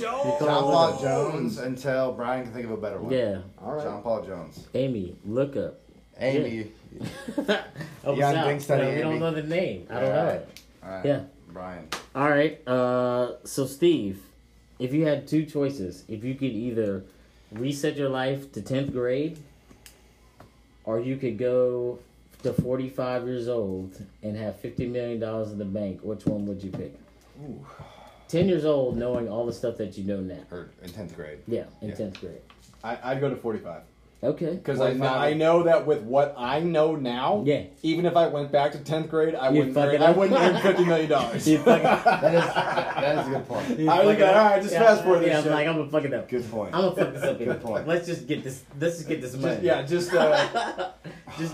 Jones until Brian can think of a better one. Yeah. All right. John Paul Jones. Amy, look up. Amy. Yeah. We don't know the name. I don't know it. All right. Yeah. Brian. All right. So, Steve, if you had two choices, if you could either reset your life to 10th grade or you could go... to 45 years old and have $50 million in the bank, which one would you pick? Ooh. 10 years old, knowing all the stuff that you know now. Or in 10th grade. Yeah, in 10th grade. I'd go to 45. Okay. Because I know that with what I know now, even if I went back to 10th grade, I wouldn't earn $50 million. That is a good point. I was like, all right, just fast forward this shit. I'm like, I'm going to fuck it up. Good point. I'm going to fuck this up. Good point. Let's just get this money. Just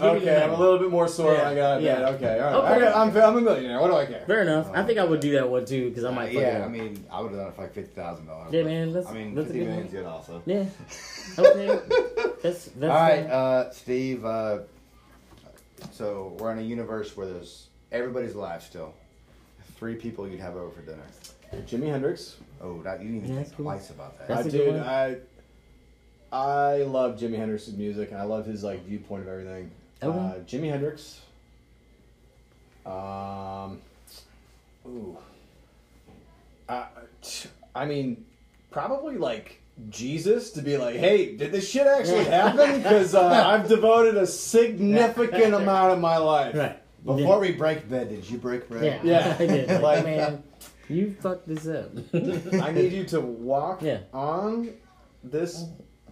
give me I'm a little bit more sore than I got. Yeah. Okay, all right. Okay. I'm a millionaire. What do I care? Fair enough. I think I would do that one, too, because I might fuck it up. Yeah, I mean, I would have done it for like $50,000. Yeah, man. $50 million's good also. Yeah. Okay. That's all right, Steve. So we're in a universe where there's everybody's alive still. 3 people you'd have over for dinner. Jimi Hendrix. Oh, you didn't even think twice about that. I love Jimi Hendrix's music, and I love his like viewpoint of everything. Okay. Jimi Hendrix. Ooh. I mean, probably like. Jesus, to be like, hey, did this shit actually happen? Because I've devoted a significant amount of my life. Right. Before we break bread, did you break bread? Yeah, I did. Like, man. You fucked this up. I need you to walk on this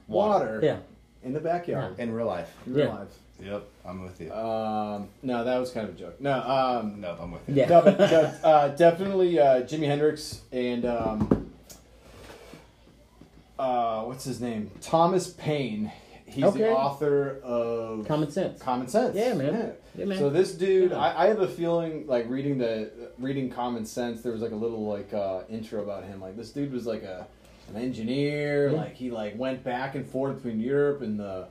water in the backyard. In real life. In real life. Yep, I'm with you. No, that was kind of a joke. No, no, I'm with you. Yeah. Definitely Jimi Hendrix and what's his name? Thomas Paine. He's the author of Common Sense. Common Sense. Yeah, man. Yeah. Yeah, man. So this dude, I have a feeling like reading Common Sense, there was like a little like intro about him. Like this dude was like an engineer. Yeah. Like he like went back and forth between Europe and the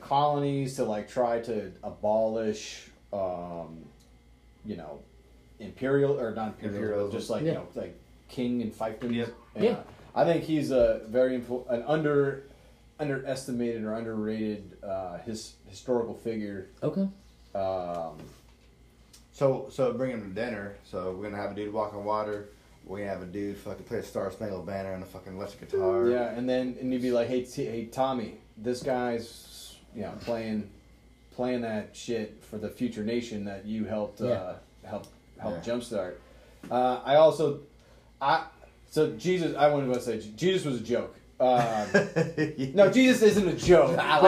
colonies to like try to abolish, you know, imperial or not imperial, just like you know, like king and fiefdom. Yeah. And, I think he's a very underestimated or underrated his historical figure. Okay. So bring him to dinner. So we're gonna have a dude walk on water. We're gonna have a dude fucking play a Star Spangled Banner on a fucking electric guitar. Yeah, and you'd be like, hey Tommy, this guy's playing that shit for the future nation that you helped help jumpstart. Jesus. I wanted to say Jesus was a joke. No, Jesus isn't a joke. That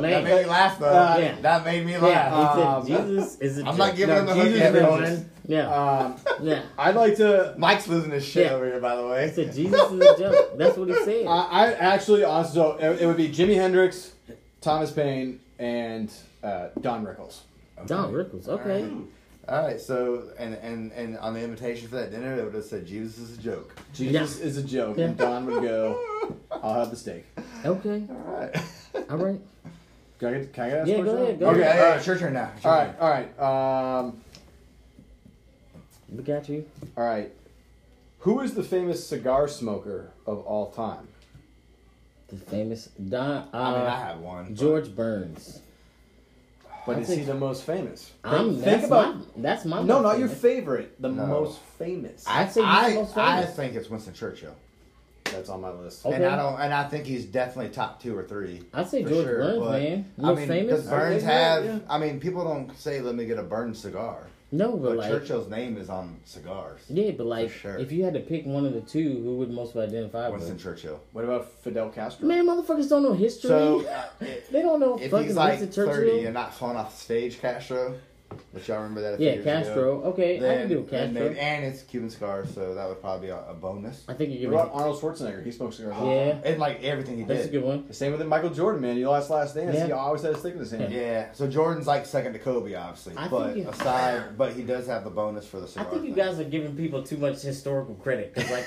made me laugh though. That made me laugh. Yeah, Jesus is a joke. I'm not giving him the hook, everyone. I'd like to. Mike's losing his shit over here, by the way. I said Jesus is a joke. That's what he's saying. I actually also it would be Jimi Hendrix, Thomas Paine, and Don Rickles. Okay. Don Rickles. Okay. All right, so and on the invitation for that dinner, it would have said Jesus is a joke. Jesus is a joke, and Don would go, "I'll have the steak." Okay. All right. Can I get that? Yeah, go ahead. Okay, all right, your turn now. All right. We got you. All right. Who is the famous cigar smoker of all time? The famous Don. I have one. George Burns. But is he the most famous? That's my. No, not your favorite. The most famous. I think he's the most famous. I think it's Winston Churchill. That's on my list. Okay. And I think he's definitely top 2 or 3. I'd say George Burns, man. Most famous. Does Burns have? Yeah. I mean, people don't say, "Let me get a Burns cigar." No, but like, Churchill's name is on cigars. Yeah, but like, if you had to pick one of the two, who would most identify with? Winston Churchill. What about Fidel Castro? Man, motherfuckers don't know history. So, they don't know if fucking he's like Winston 30 and not falling off the stage, Castro. Which y'all remember that? Yeah, Castro. Ago. Okay, then, I can do Castro. And it's Cuban cigars, so that would probably be a bonus. I think you give it. What about Arnold Schwarzenegger? He smokes cigars. Yeah, and like everything he did. That's a good one. The same with Michael Jordan, man. You lost Last Dance. Yeah. He always had a stick in his hand. Yeah. So Jordan's like second to Kobe, obviously. But he does have the bonus for the cigar. I think you guys are giving people too much historical credit because like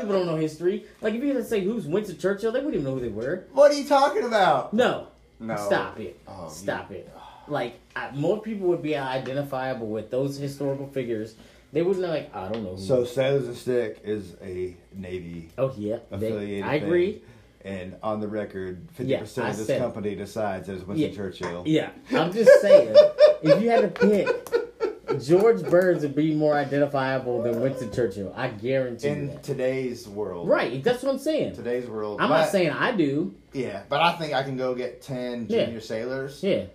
people don't know history. Like if you had to say who's Winston Churchill, they wouldn't even know who they were. What are you talking about? No. Stop it. Stop it. Like, more people would be identifiable with those historical figures. They wouldn't know, like, I don't know. So, Sailors and Stick is a Navy affiliated I agree. Thing. And on the record, 50% of this company decides that it's Winston Churchill. Yeah, I'm just saying, if you had to pick, George Burns would be more identifiable than Winston Churchill. I guarantee you that. In today's world. Right, that's what I'm saying. Today's world. I'm not saying I do. Yeah, but I think I can go get 10 junior sailors. Yeah.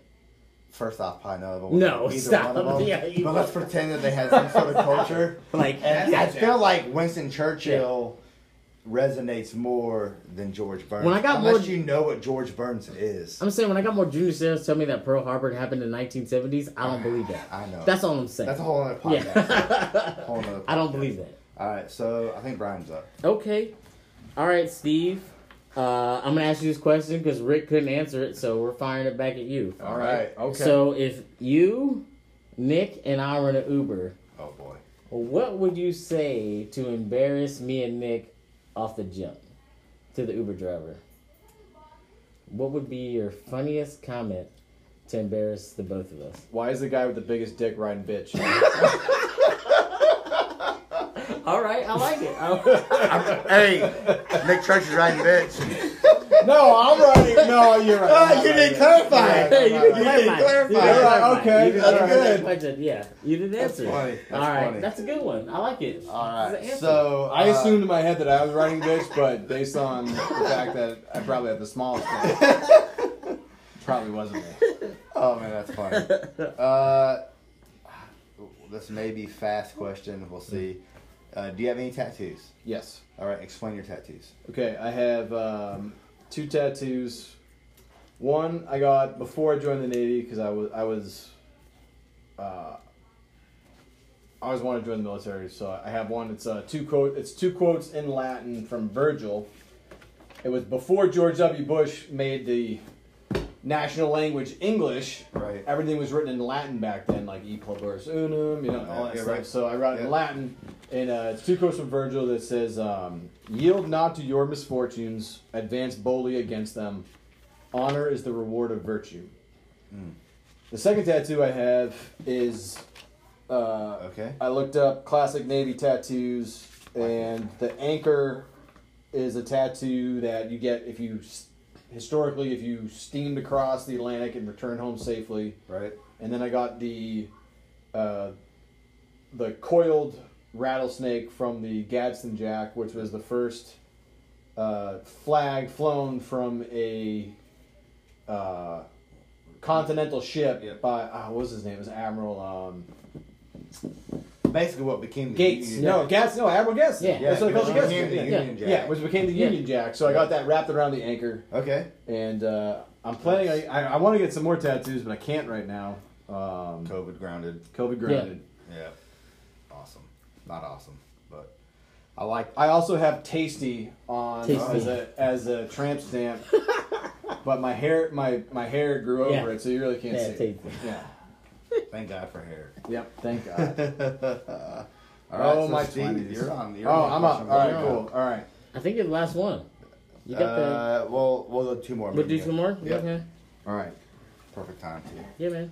First off, probably either one of them. Yeah, but let's pretend that they had some sort of culture. I feel like Winston Churchill resonates more than George Burns. You know what George Burns is. I'm saying when I got more junior sailors tell me that Pearl Harbor happened in the 1970s, I don't believe that. I know. That's all I'm saying. That's a whole other podcast. Yeah. Whole other podcast. I don't believe that. All right, so I think Brian's up. Okay. All right, Steve. I'm going to ask you this question because Rick couldn't answer it, so we're firing it back at you. All right. Okay. So if you, Nick, and I were in an Uber, oh boy, what would you say to embarrass me and Nick off the jump to the Uber driver? What would be your funniest comment to embarrass the both of us? Why is the guy with the biggest dick riding bitch? All right, I like it. Nick Church is riding bitch. No, you're right. You didn't clarify it. Okay, that's good. Yeah, you didn't answer. That's funny. That's a good one. I like it. All right, so I assumed in my head that I was riding bitch, but based on the fact that I probably had the smallest thing, probably wasn't me. Oh, man, that's funny. this may be fast question. We'll see. Do you have any tattoos? Yes. All right. Explain your tattoos. Okay. I have two tattoos. One I got before I joined the Navy because I always wanted to join the military. So I have one. It's two quotes in Latin from Virgil. It was before George W. Bush made the national language English. Right. Everything was written in Latin back then, like E pluribus unum, you know, all that stuff. Right. So I wrote in Latin, and it's two quotes from Virgil that says, "Yield not to your misfortunes; advance boldly against them. Honor is the reward of virtue." Mm. The second tattoo I have is, I looked up classic Navy tattoos, and the anchor is a tattoo that you get if you. Historically, if you steamed across the Atlantic and returned home safely. Right. And then I got the coiled rattlesnake from the Gadsden Jack, which was the first flag flown from a continental ship by, what was his name? It was Admiral... Basically, what became the Gates? Union Jack. No, Gates. No, Admiral Gates. Yeah, so Gates. Yeah, which became the Union Jack. So I got that wrapped around the anchor. Okay. And I'm planning. I want to get some more tattoos, but I can't right now. COVID grounded. Yeah. Awesome. Not awesome, but I like. I also have Tasty on as a tramp stamp, but my hair grew over it, so you really can't see. Tasty. Yeah. Thank God for hair. Yep, thank God. All right, so my Steve, you're on. I'm up. All right, cool. All right. I think you're the last one. You got the... Well, we'll do two more. We'll do two more? Yeah. Okay. All right. Perfect time, too. Yeah, man.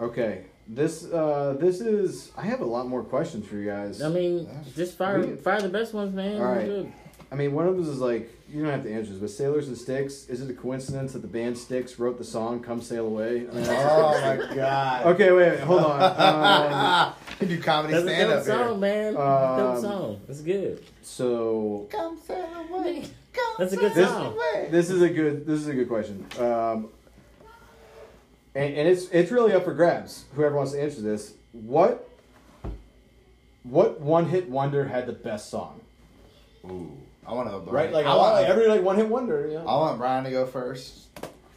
Okay. This is... I have a lot more questions for you guys. I mean, just fire the best ones, man. All right. I mean, one of them is like, you don't have to answer this, but Sailors and Sticks, is it a coincidence that the band Sticks wrote the song Come Sail Away? I mean, oh, my God. Okay, wait, hold on. Can do comedy stand-up here. That's a dope song, man. Dope song. That's good. So... Come Sail Away. Come That's a good sail song. Away. This is a good question. And it's really up for grabs, whoever wants to answer this. What one-hit wonder had the best song? Ooh. I want to go. Right, like I want every like one-hit wonder. Yeah. I want Brian to go first.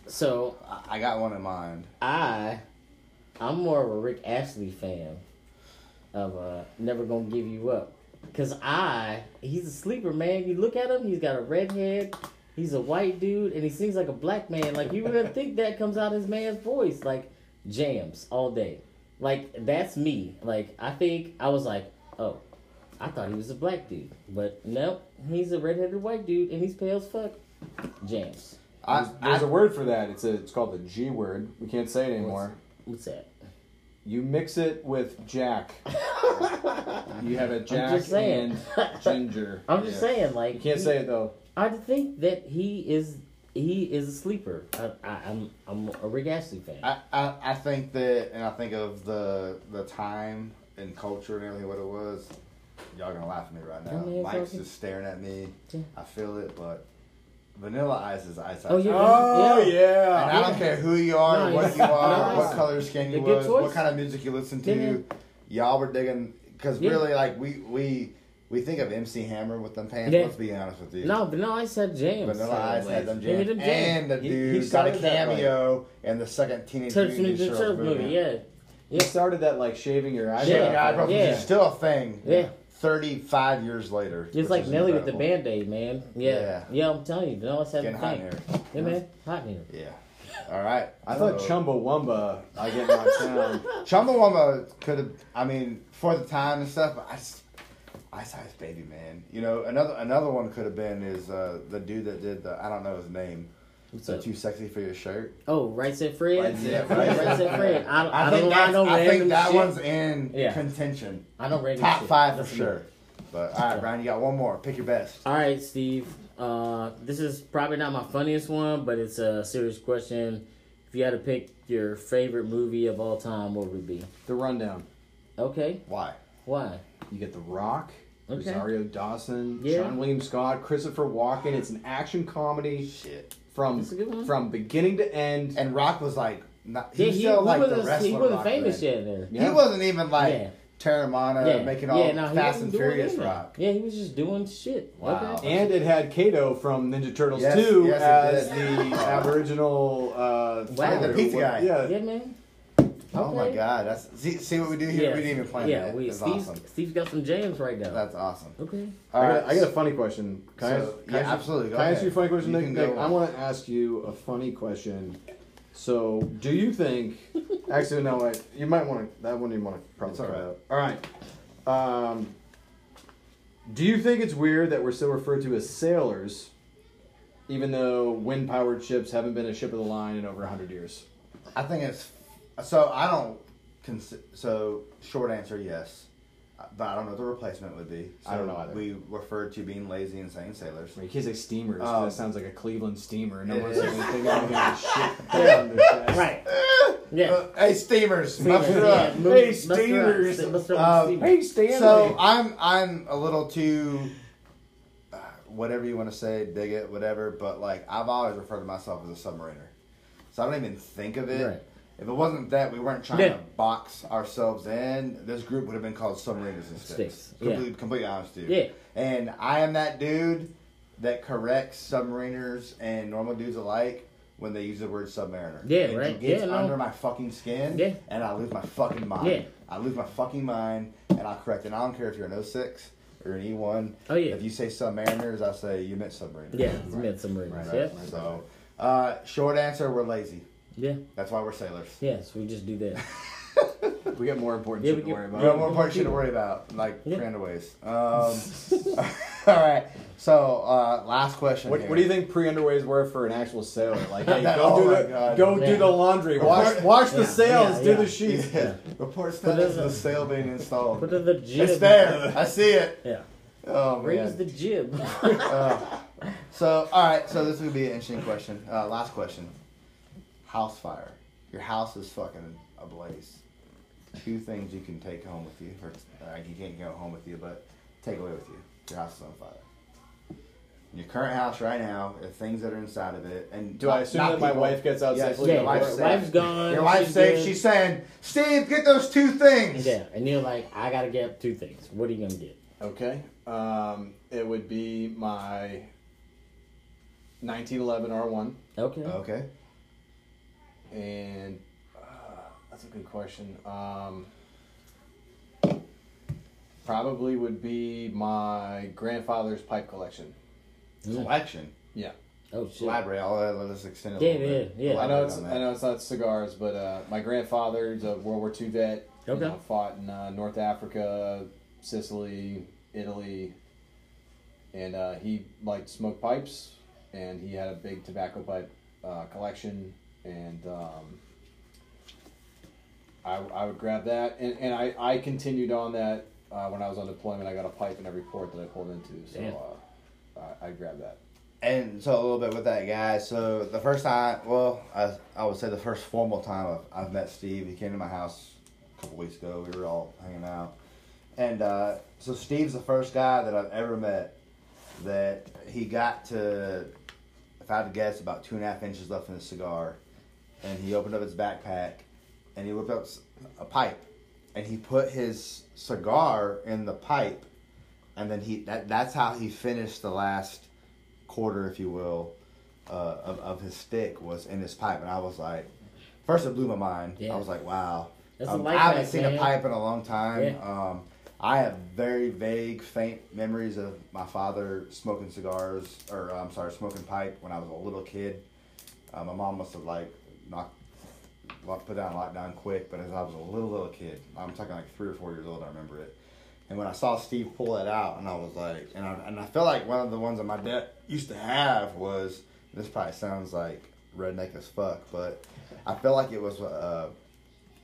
So I got one in mind. I'm more of a Rick Astley fan of "Never Gonna Give You Up" because he's a sleeper, man. You look at him; he's got a red head, he's a white dude, and he sings like a black man. Like you wouldn't think that comes out his man's voice. Like jams all day. Like that's me. Like I think I was like, oh. I thought he was a black dude, but nope, he's a redheaded white dude, and he's pale as fuck. James. There's a word for that. It's called the G word. We can't say it anymore. What's that? You mix it with Jack. You have a Jack and Ginger. I'm just saying, like you can't say it though. I think that he is a sleeper. I'm a Rick Astley fan. I think that, and I think of the time and culture and everything what it was. Y'all gonna laugh at me right now. Mike's just staring at me. I feel it, but Vanilla Ice is ice. Oh, yeah. And I don't care who you are, what you are, what color skin you was, what kind of music you listen to. Y'all were digging, because really, like, we think of MC Hammer with them pants, let's be honest with you. No, Vanilla Ice had jams. Vanilla Ice had them jams. And the dude got a cameo in the second Teenage Mutant Ninja Turtles movie. Yeah. You started that, like, shaving your eyebrows. Shaving your eyebrows, which is still a thing. Yeah. 35 years later. Just like Nelly with the Band-Aid, man. Yeah. Yeah, I'm telling you. They always have the thing. Hot in here. Yeah, man. Hot in here. Yeah. All right. I thought Chumbawamba, I get my sound. Chumbawamba could have, I mean, for the time and stuff, but I saw his baby, man. You know, another one could have been is the dude that did the, I don't know his name. What's the Too Sexy for Your Shirt? Oh, Right Said Fred? Right Said Fred. I think that one's in contention. I don't random top shit. 5 that's for sure. But, all right, Brian, you got one more. Pick your best. All right, Steve. This is probably not my funniest one, but it's a serious question. If you had to pick your favorite movie of all time, what would it be? The Rundown. Okay. Why? You get The Rock. Okay. Rosario Dawson. Yeah. John William Scott. Christopher Walken. It's an action comedy. Shit. From beginning to end, and Rock was like, Not, he still like the wrestler. He wasn't famous yet there. Yeah. He wasn't even like Terramana making all Fast and Furious rock. Yeah, he was just doing shit. Wow. Okay. And it had Kato from Ninja Turtles 2 as the Aboriginal the pizza guy. Yeah, yeah, man. Okay. Oh my God! That's see what we do here. Yeah. We didn't even plan that. Yeah, Steve's got some jams right now. That's awesome. Okay. All right, I got a funny question. Absolutely. Can I ask you a funny question, Nick? I want to ask you a funny question. So, do you think? Actually, no. Wait. You might want to. That one you want to probably try out. All right. Do you think it's weird that we're still referred to as sailors, even though wind-powered ships haven't been a ship of the line in over 100 years? I think it's. So I don't consider. So short answer, yes, but I don't know what the replacement would be. So I don't know either. We referred to being lazy and saying sailors. You can't say steamers. That sounds like a Cleveland steamer. No one's even thinking about shit. Right. Yeah. Hey steamers. Hey steamers. Hey Stanley. So I'm a little too. Whatever you want to say, dig it, whatever. But like I've always referred to myself as a submariner, so I don't even think of it. Right. If it wasn't that we weren't trying to box ourselves in, this group would have been called Submariners and Sticks. Completely honest, dude. Yeah. And I am that dude that corrects submariners and normal dudes alike when they use the word submariner. Yeah, it right. It gets under my fucking skin, and I lose my fucking mind. Yeah. I lose my fucking mind, and I correct it. I don't care if you're an 06 or an E1. Oh, yeah. If you say submariners, I say you meant submariners. Yeah, you meant submariners. Right. Yeah. So, short answer, we're lazy. Yeah. That's why we're sailors. Yes, we just do that. We got more important shit to worry about. We got more important shit to worry about, like pre-underways. All right. So, last question. What do you think pre-underways were for an actual sailor? Like, hey, do the laundry, wash the sails, do the sheets. Yeah. Report status of the sail being installed. Put in the jib. It's there. I see it. Yeah. Oh, man. Where's the jib? So, all right. So this would be an interesting question. Last question. House fire. Your house is fucking ablaze. Two things you can take home with you. Or you can't go home with you, but take away with you. Your house is on fire. In your current house right now, the things that are inside of it. And do I assume that my wife gets out safely? Your wife's gone. Your wife's safe. Good. She's saying, Steve, get those two things. Yeah, and you're like, I gotta get two things. What are you gonna get? Okay. It would be my 1911 R1. Okay. Okay. And that's a good question. Probably would be my grandfather's pipe collection. Collection? Yeah. Oh shit. Elaborate. I'll let us extend it a little bit. Yeah. I know it's not cigars, but my grandfather's a World War II vet. Okay. Fought in North Africa, Sicily, Italy, and he liked to smoke pipes, and he had a big tobacco pipe collection. And I would grab that, and I continued on that when I was on deployment. I got a pipe in every port that I pulled into, so I'd grab that. And so a little bit with that, guys. So the first time, I would say the first formal time I've met Steve, he came to my house a couple weeks ago. We were all hanging out, and so Steve's the first guy that I've ever met that he got to, if I had to guess, about 2.5 inches left in his cigar. And he opened up his backpack, and he whipped up a pipe, and he put his cigar in the pipe, and then that's how he finished the last quarter, if you will, of his stick was in his pipe. And I was like, first it blew my mind. Yeah. I was like, wow. I haven't seen a pipe in a long time. Yeah. I have very vague, faint memories of my father smoking cigars, or I'm sorry, smoking pipe when I was a little kid. My mom must have put down lockdown quick, but as I was a little kid, I'm talking like 3 or 4 years old, I remember it. And when I saw Steve pull that out, and I was like, and I feel like one of the ones that my dad used to have was, this probably sounds like redneck as fuck, but I feel like it was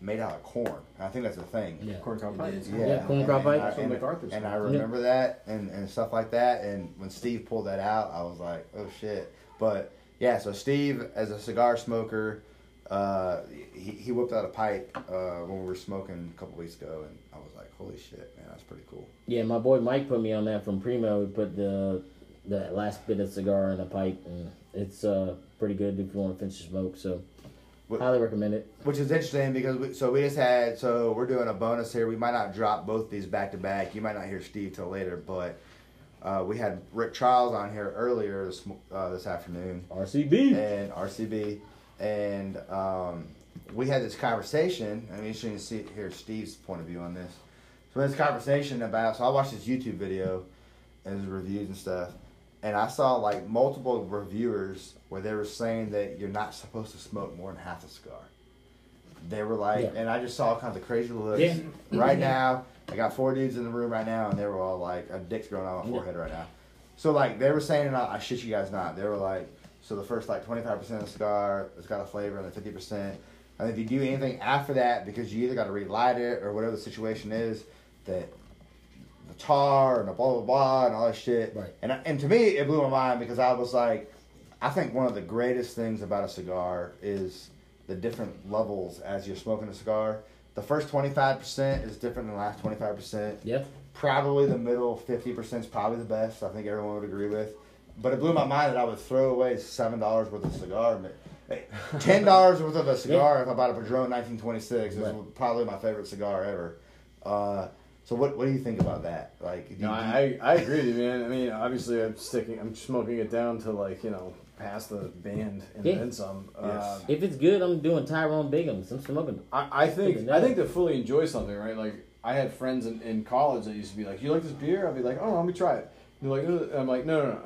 made out of corn. I think that's a thing. Yeah. Corn cob pipe. Yeah, corn cob pipe from MacArthur's. And I remember that and stuff like that. And when Steve pulled that out, I was like, oh shit. But yeah, so Steve, as a cigar smoker, he whipped out a pipe when we were smoking a couple weeks ago, and I was like, holy shit, man, that's pretty cool. Yeah, my boy Mike put me on that from Primo. He put the last bit of cigar in a pipe, and it's pretty good if you want to finish your smoke. So Highly recommend it. Which is interesting because so we're doing a bonus here. We might not drop both these back to back. You might not hear Steve till later, but we had Rick Charles on here earlier this afternoon. RCB. And we had this conversation. I mean, you should hear Steve's point of view on this. So we had this conversation about, so I watched this YouTube video and his reviews and stuff. And I saw like multiple reviewers where they were saying that you're not supposed to smoke more than half a cigar. They were like, and I just saw all kinds of crazy looks. Yeah. Right now, I got four dudes in the room right now, and they were all like, a dick's growing on my forehead right now. So like they were saying, and I shit you guys not, they were like, so the first like 25% of the cigar, it's got a flavor, and the 50%. And if you do anything after that, because you either got to relight it or whatever the situation is, that the tar and the blah blah blah and all that shit. Right. And to me, it blew my mind because I was like, I think one of the greatest things about a cigar is the different levels as you're smoking a cigar. The first 25% is different than the last 25%. Yeah. Probably the middle 50% is probably the best. I think everyone would agree with. But it blew my mind that I would throw away $7 worth of cigar. $10 worth of a cigar if I bought a Padron 1926. It was probably my favorite cigar ever. So what do you think about that? Like, I agree with you, man. I mean, obviously I'm smoking it down to like, you know, past the band and then some. If it's good, I'm doing Tyrone Biggums. I'm smoking. I think to fully enjoy something, right? Like I had friends in college that used to be like, "You like this beer?" I'd be like, "Oh, let me try it." They're like, "Ugh." I'm like, "No."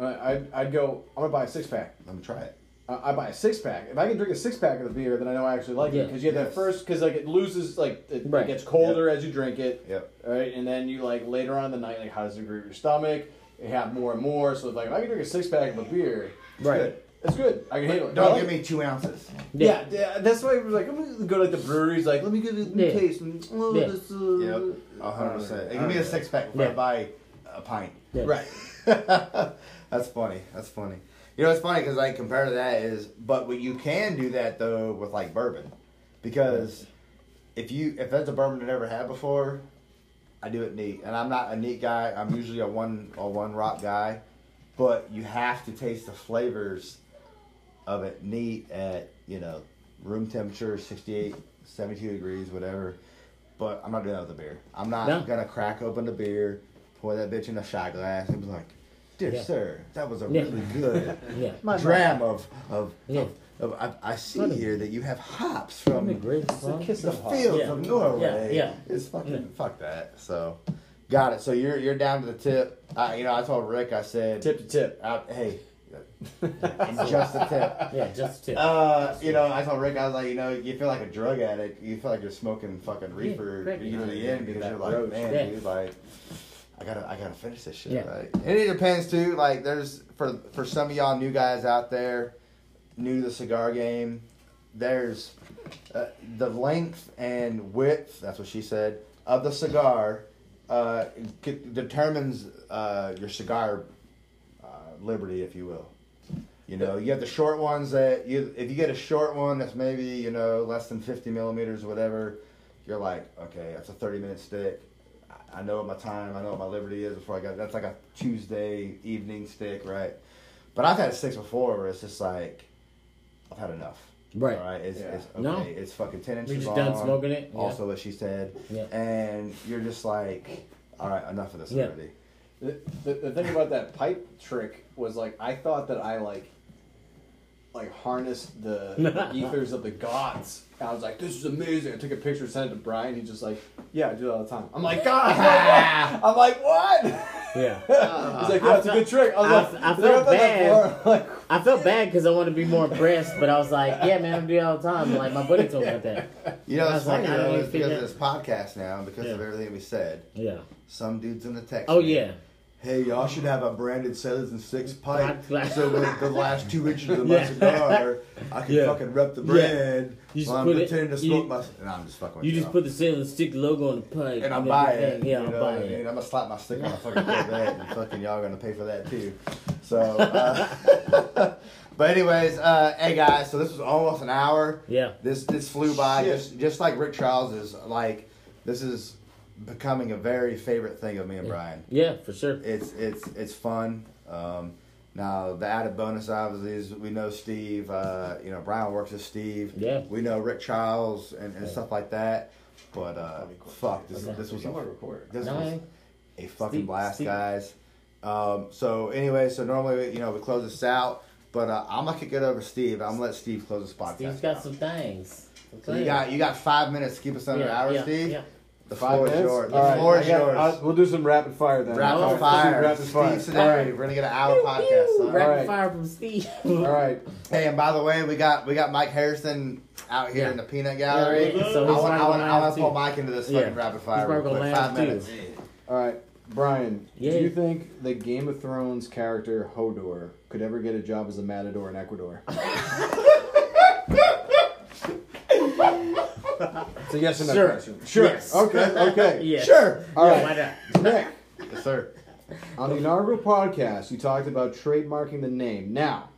I'd go, "I'm gonna buy a six pack. Let me try it." I buy a six pack. If I can drink a six pack of the beer, then I know I actually like it. Because you have that first, because like it loses, like it gets colder as you drink it. Yep. Right, and then you like later on in the night, like how does it agree with your stomach? You have more and more. So like if I can drink a six pack of a beer, it's good. I can handle it. Don't give me 2 ounces. Yeah. That's why it was like, I'm gonna go to like the breweries. Like let me give it a taste. Oh, this, 100%. Give me a six pack before I buy a pint. Yeah. Right. That's funny. You know, it's funny because, like, compared to that is, but what you can do that, though, with, like, bourbon. Because if that's a bourbon I've never had before, I do it neat. And I'm not a neat guy. I'm usually a one rock guy. But you have to taste the flavors of it neat at, you know, room temperature, 68, 72 degrees, whatever. But I'm not doing that with a beer. I'm not going to crack open the beer, pour that bitch in a shot glass, and be like, "Dear sir, that was a really good dram of I see here that you have hops from the fields of Norway." It's fucking fuck that. So, got it. So you're down to the tip. I told Rick. I said tip to tip. Hey, just the tip. Yeah, just the tip. I told Rick. I was like, you feel like a drug addict. You feel like you're smoking fucking reefer. Because you're like, man, dude, like. I gotta finish this shit. Yeah. Right? And it depends too. Like, there's for some of y'all new guys out there, new to the cigar game. There's the length and width. That's what she said. Of the cigar determines your cigar liberty, if you will. You know, you have the short ones that if you get a short one that's maybe less than 50 millimeters or whatever, you're like, okay, that's a 30-minute stick. I know what my time, I know what my liberty is before I got it. That's like a Tuesday evening stick, right? But I've had sticks before where it's just like, I've had enough. Right. All right? It's okay. No. It's fucking 10 inches long. You're just done smoking it. Also, what she said. Yeah. And you're just like, all right, enough of this already. The thing about that pipe trick was like, I thought that I like harnessed the ethers of the gods. I was like, this is amazing. I took a picture, sent it to Brian. He's just like, yeah, I do that all the time. I'm like, God. I'm like, what? Yeah. He's like, that's a good trick. I felt bad because I wanted to be more impressed, but I was like, yeah, man, I do that all the time. Like, my buddy told me about that. It's funny, it's because of this podcast now, because of everything we said. Yeah. Some dudes in the text. Oh, yeah. Hey, y'all should have a branded Sellers and Six pipe. So with the last 2 inches of my cigar, I can fucking rep the brand. You just I'm just fucking with you. You just put the Sellers and Six logo on the pipe. And I'm buying it. Yeah, I'm buying it. I'm going to slap my stick on a fucking bed, and fucking y'all going to pay for that too. So, but anyways, hey guys, so this was almost an hour. Yeah. This flew by. Just like Rick Charles is like, this is becoming a very favorite thing of me and Brian. Yeah, for sure. It's fun. Now, the added bonus, obviously, is we know Steve. You know, Brian works with Steve. Yeah. We know Rick Charles and stuff like that. But, fuck, this was a fucking blast, guys. So, anyway, so normally, you know, we close this out. But I'm going to kick it over to Steve. I'm going to let Steve close this podcast. Steve's got some things. So you got 5 minutes to keep us under an hour, Steve. Yeah. The floor is yours. The floor is yours. We'll do some rapid fire then. Rapid fire. Steve Sedari. We're gonna get an hour podcast. Son. Rapid fire from Steve. All right. Hey, and by the way, we got Mike Harrison out here in the peanut gallery. Yeah, so I want to pull Mike into this fucking rapid fire real quick. 5 minutes. All right, Brian. Yeah. Do you think the Game of Thrones character Hodor could ever get a job as a matador in Ecuador? It's a yes or no question. Sure. Yes. Okay. Yes. Sure. All right. Yeah, why not? Yes, sir. On the inaugural podcast, you talked about trademarking the name. Now,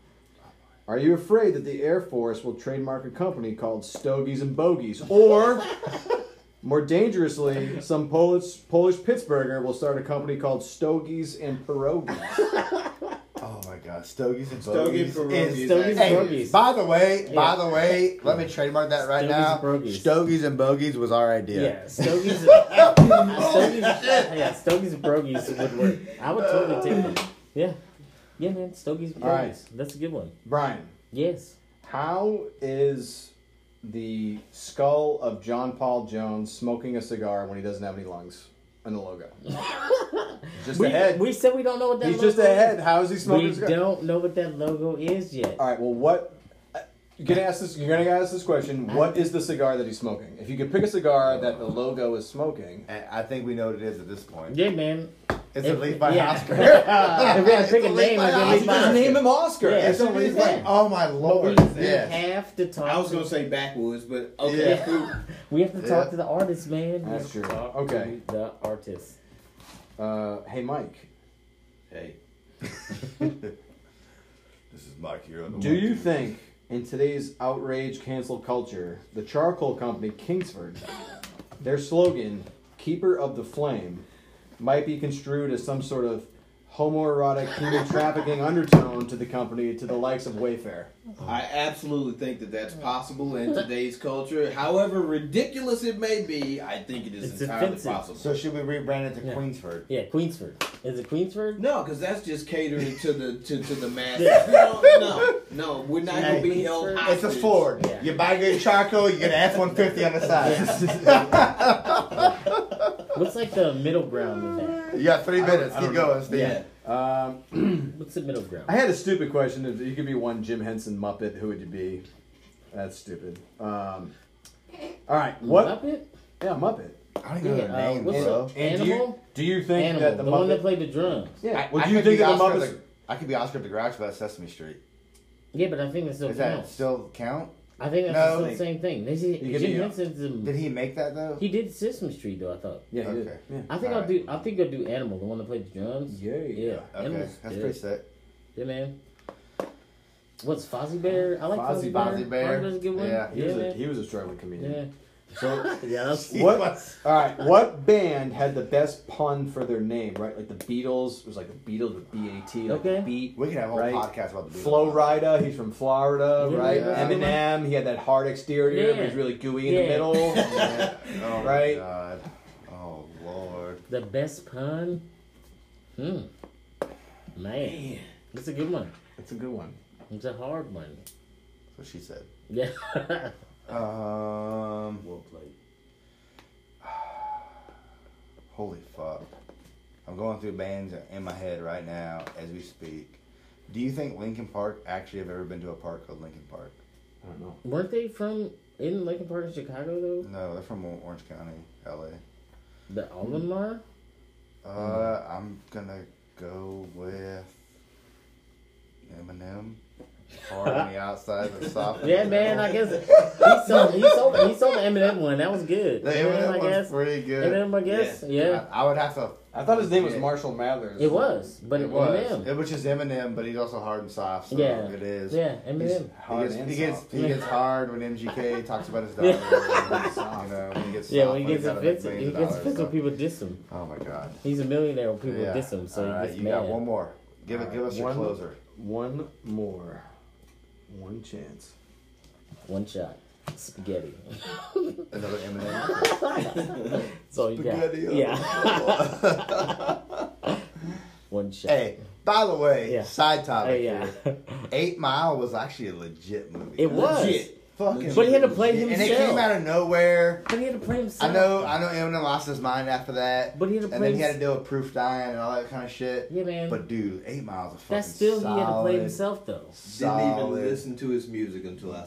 are you afraid that the Air Force will trademark a company called Stogies and Bogies? Or, more dangerously, some Polish Pittsburgher will start a company called Stogies and Pierogies. Oh my God, Stogies and Pierogies. By the way, let me trademark that right now. Stogies and Bogies was our idea. Yeah, Stogies and Pierogies would work. I would totally take them. Yeah, man, Stogies and Pierogies. Right. That's a good one. Brian. Yes. How is the skull of John Paul Jones smoking a cigar when he doesn't have any lungs? And the logo. Just a head. We said we don't know what that logo is. He's just a head. How is he smoking? We don't know what that logo is yet. All right, well, what... You're going to ask this question. What is the cigar that he's smoking? If you could pick a cigar that the logo is smoking... I think we know what it is at this point. Yeah, man. It's a Leaf by Oscar. If we're going to pick a name, we're going to name him Oscar. Yeah, it's a Leaf by Oscar. Oh, my Lord. But we have to talk. I was going to say Backwoods, but okay. Yeah. We have to talk to the artist, man. That's true. Okay. The artist. Hey, Mike. Hey. This is Mike here on the Do you think, in today's outrage cancel culture, the charcoal company Kingsford, their slogan, Keeper of the Flame, might be construed as some sort of homoerotic human trafficking undertone to the company, to the likes of Wayfair? I absolutely think that that's possible in today's culture. However ridiculous it may be, I think it's entirely offensive. Possible. So should we rebrand it to Queensford? Yeah, Queensford. Is it Queensford? No, because that's just catering to the masses. No, we're not going to be held hostage. It's a Ford. Yeah. You buy good charcoal, you get an F-150 on the side. What's like the middle ground in that? You got 3 minutes. Keep going, Steve. Yeah. What's the middle ground? I had a stupid question. If you could be one Jim Henson Muppet, who would you be? That's stupid. All right. What? Muppet? Yeah, Muppet. I don't even know their name, bro. Animal? Do you think Animal, that the Muppet... one that played the drums. Yeah. Would you think that the Muppets... I could be Oscar the Grouch about Sesame Street. Yeah, but I think it still counts. Does that still count? I think that's the same thing. Did he make that though? He did Sesame Street though. I thought. Yeah. Okay. Yeah. I think I'll do Animal, the one that played the drums. Yeah. Okay. Animal's pretty sick. Yeah, man. What's Fozzie Bear? I like Fozzie Bear. Fozzie Bear's a good one. Yeah. He was a struggling comedian. Yeah. So all right. What band had the best pun for their name? Right, like the Beatles. It was like the Beatles with B-A-T. Like Beat. We can have a whole podcast about the Beatles. Flo Rida, he's from Florida, right? Yeah. Eminem, he had that hard exterior, but he's really gooey in the middle. Yeah. Oh right. God. Oh Lord. The best pun. Man, that's a good one. It's a good one. It's a hard one. That's what she said. Yeah. Well played. Holy fuck! I'm going through bands in my head right now as we speak. Do you think Linkin Park actually have ever been to a park called Linkin Park? I don't know. Weren't they from in Linkin Park in Chicago though? No, they're from Orange County, LA. The Albemarle? I'm gonna go with Eminem. Hard on the outside and soft. Yeah, man, I guess he sold the Eminem one. That was good. The Eminem one's pretty good. Eminem, I guess. Yeah. I would have to. I thought his name was Marshall Mathers. It was, but it was Eminem. It was just Eminem, but he's also hard and soft. So it is. Yeah, Eminem. He gets hard when MGK talks about his daughter. When he gets offensive, he gets offensive. People diss him. Oh my God. He's a millionaire when people diss him. So all right, you got one more. Give us your closer. One more. One chance. One shot. Spaghetti. Another M&M. So you got. Yeah. One shot. Hey, by the way, side topic. Yeah. 8 Mile was actually a legit movie. It was. Legit. Fucking. But he had to play himself. And it came out of nowhere. But he had to play himself. I know Eminem lost his mind after that. But he had to play himself. And then he had to deal with Proof dying and all that kind of shit. Yeah, man. But dude, 8 Miles of fucking solid. That's still, he had to play himself, though. Solid. Didn't even listen to his music until I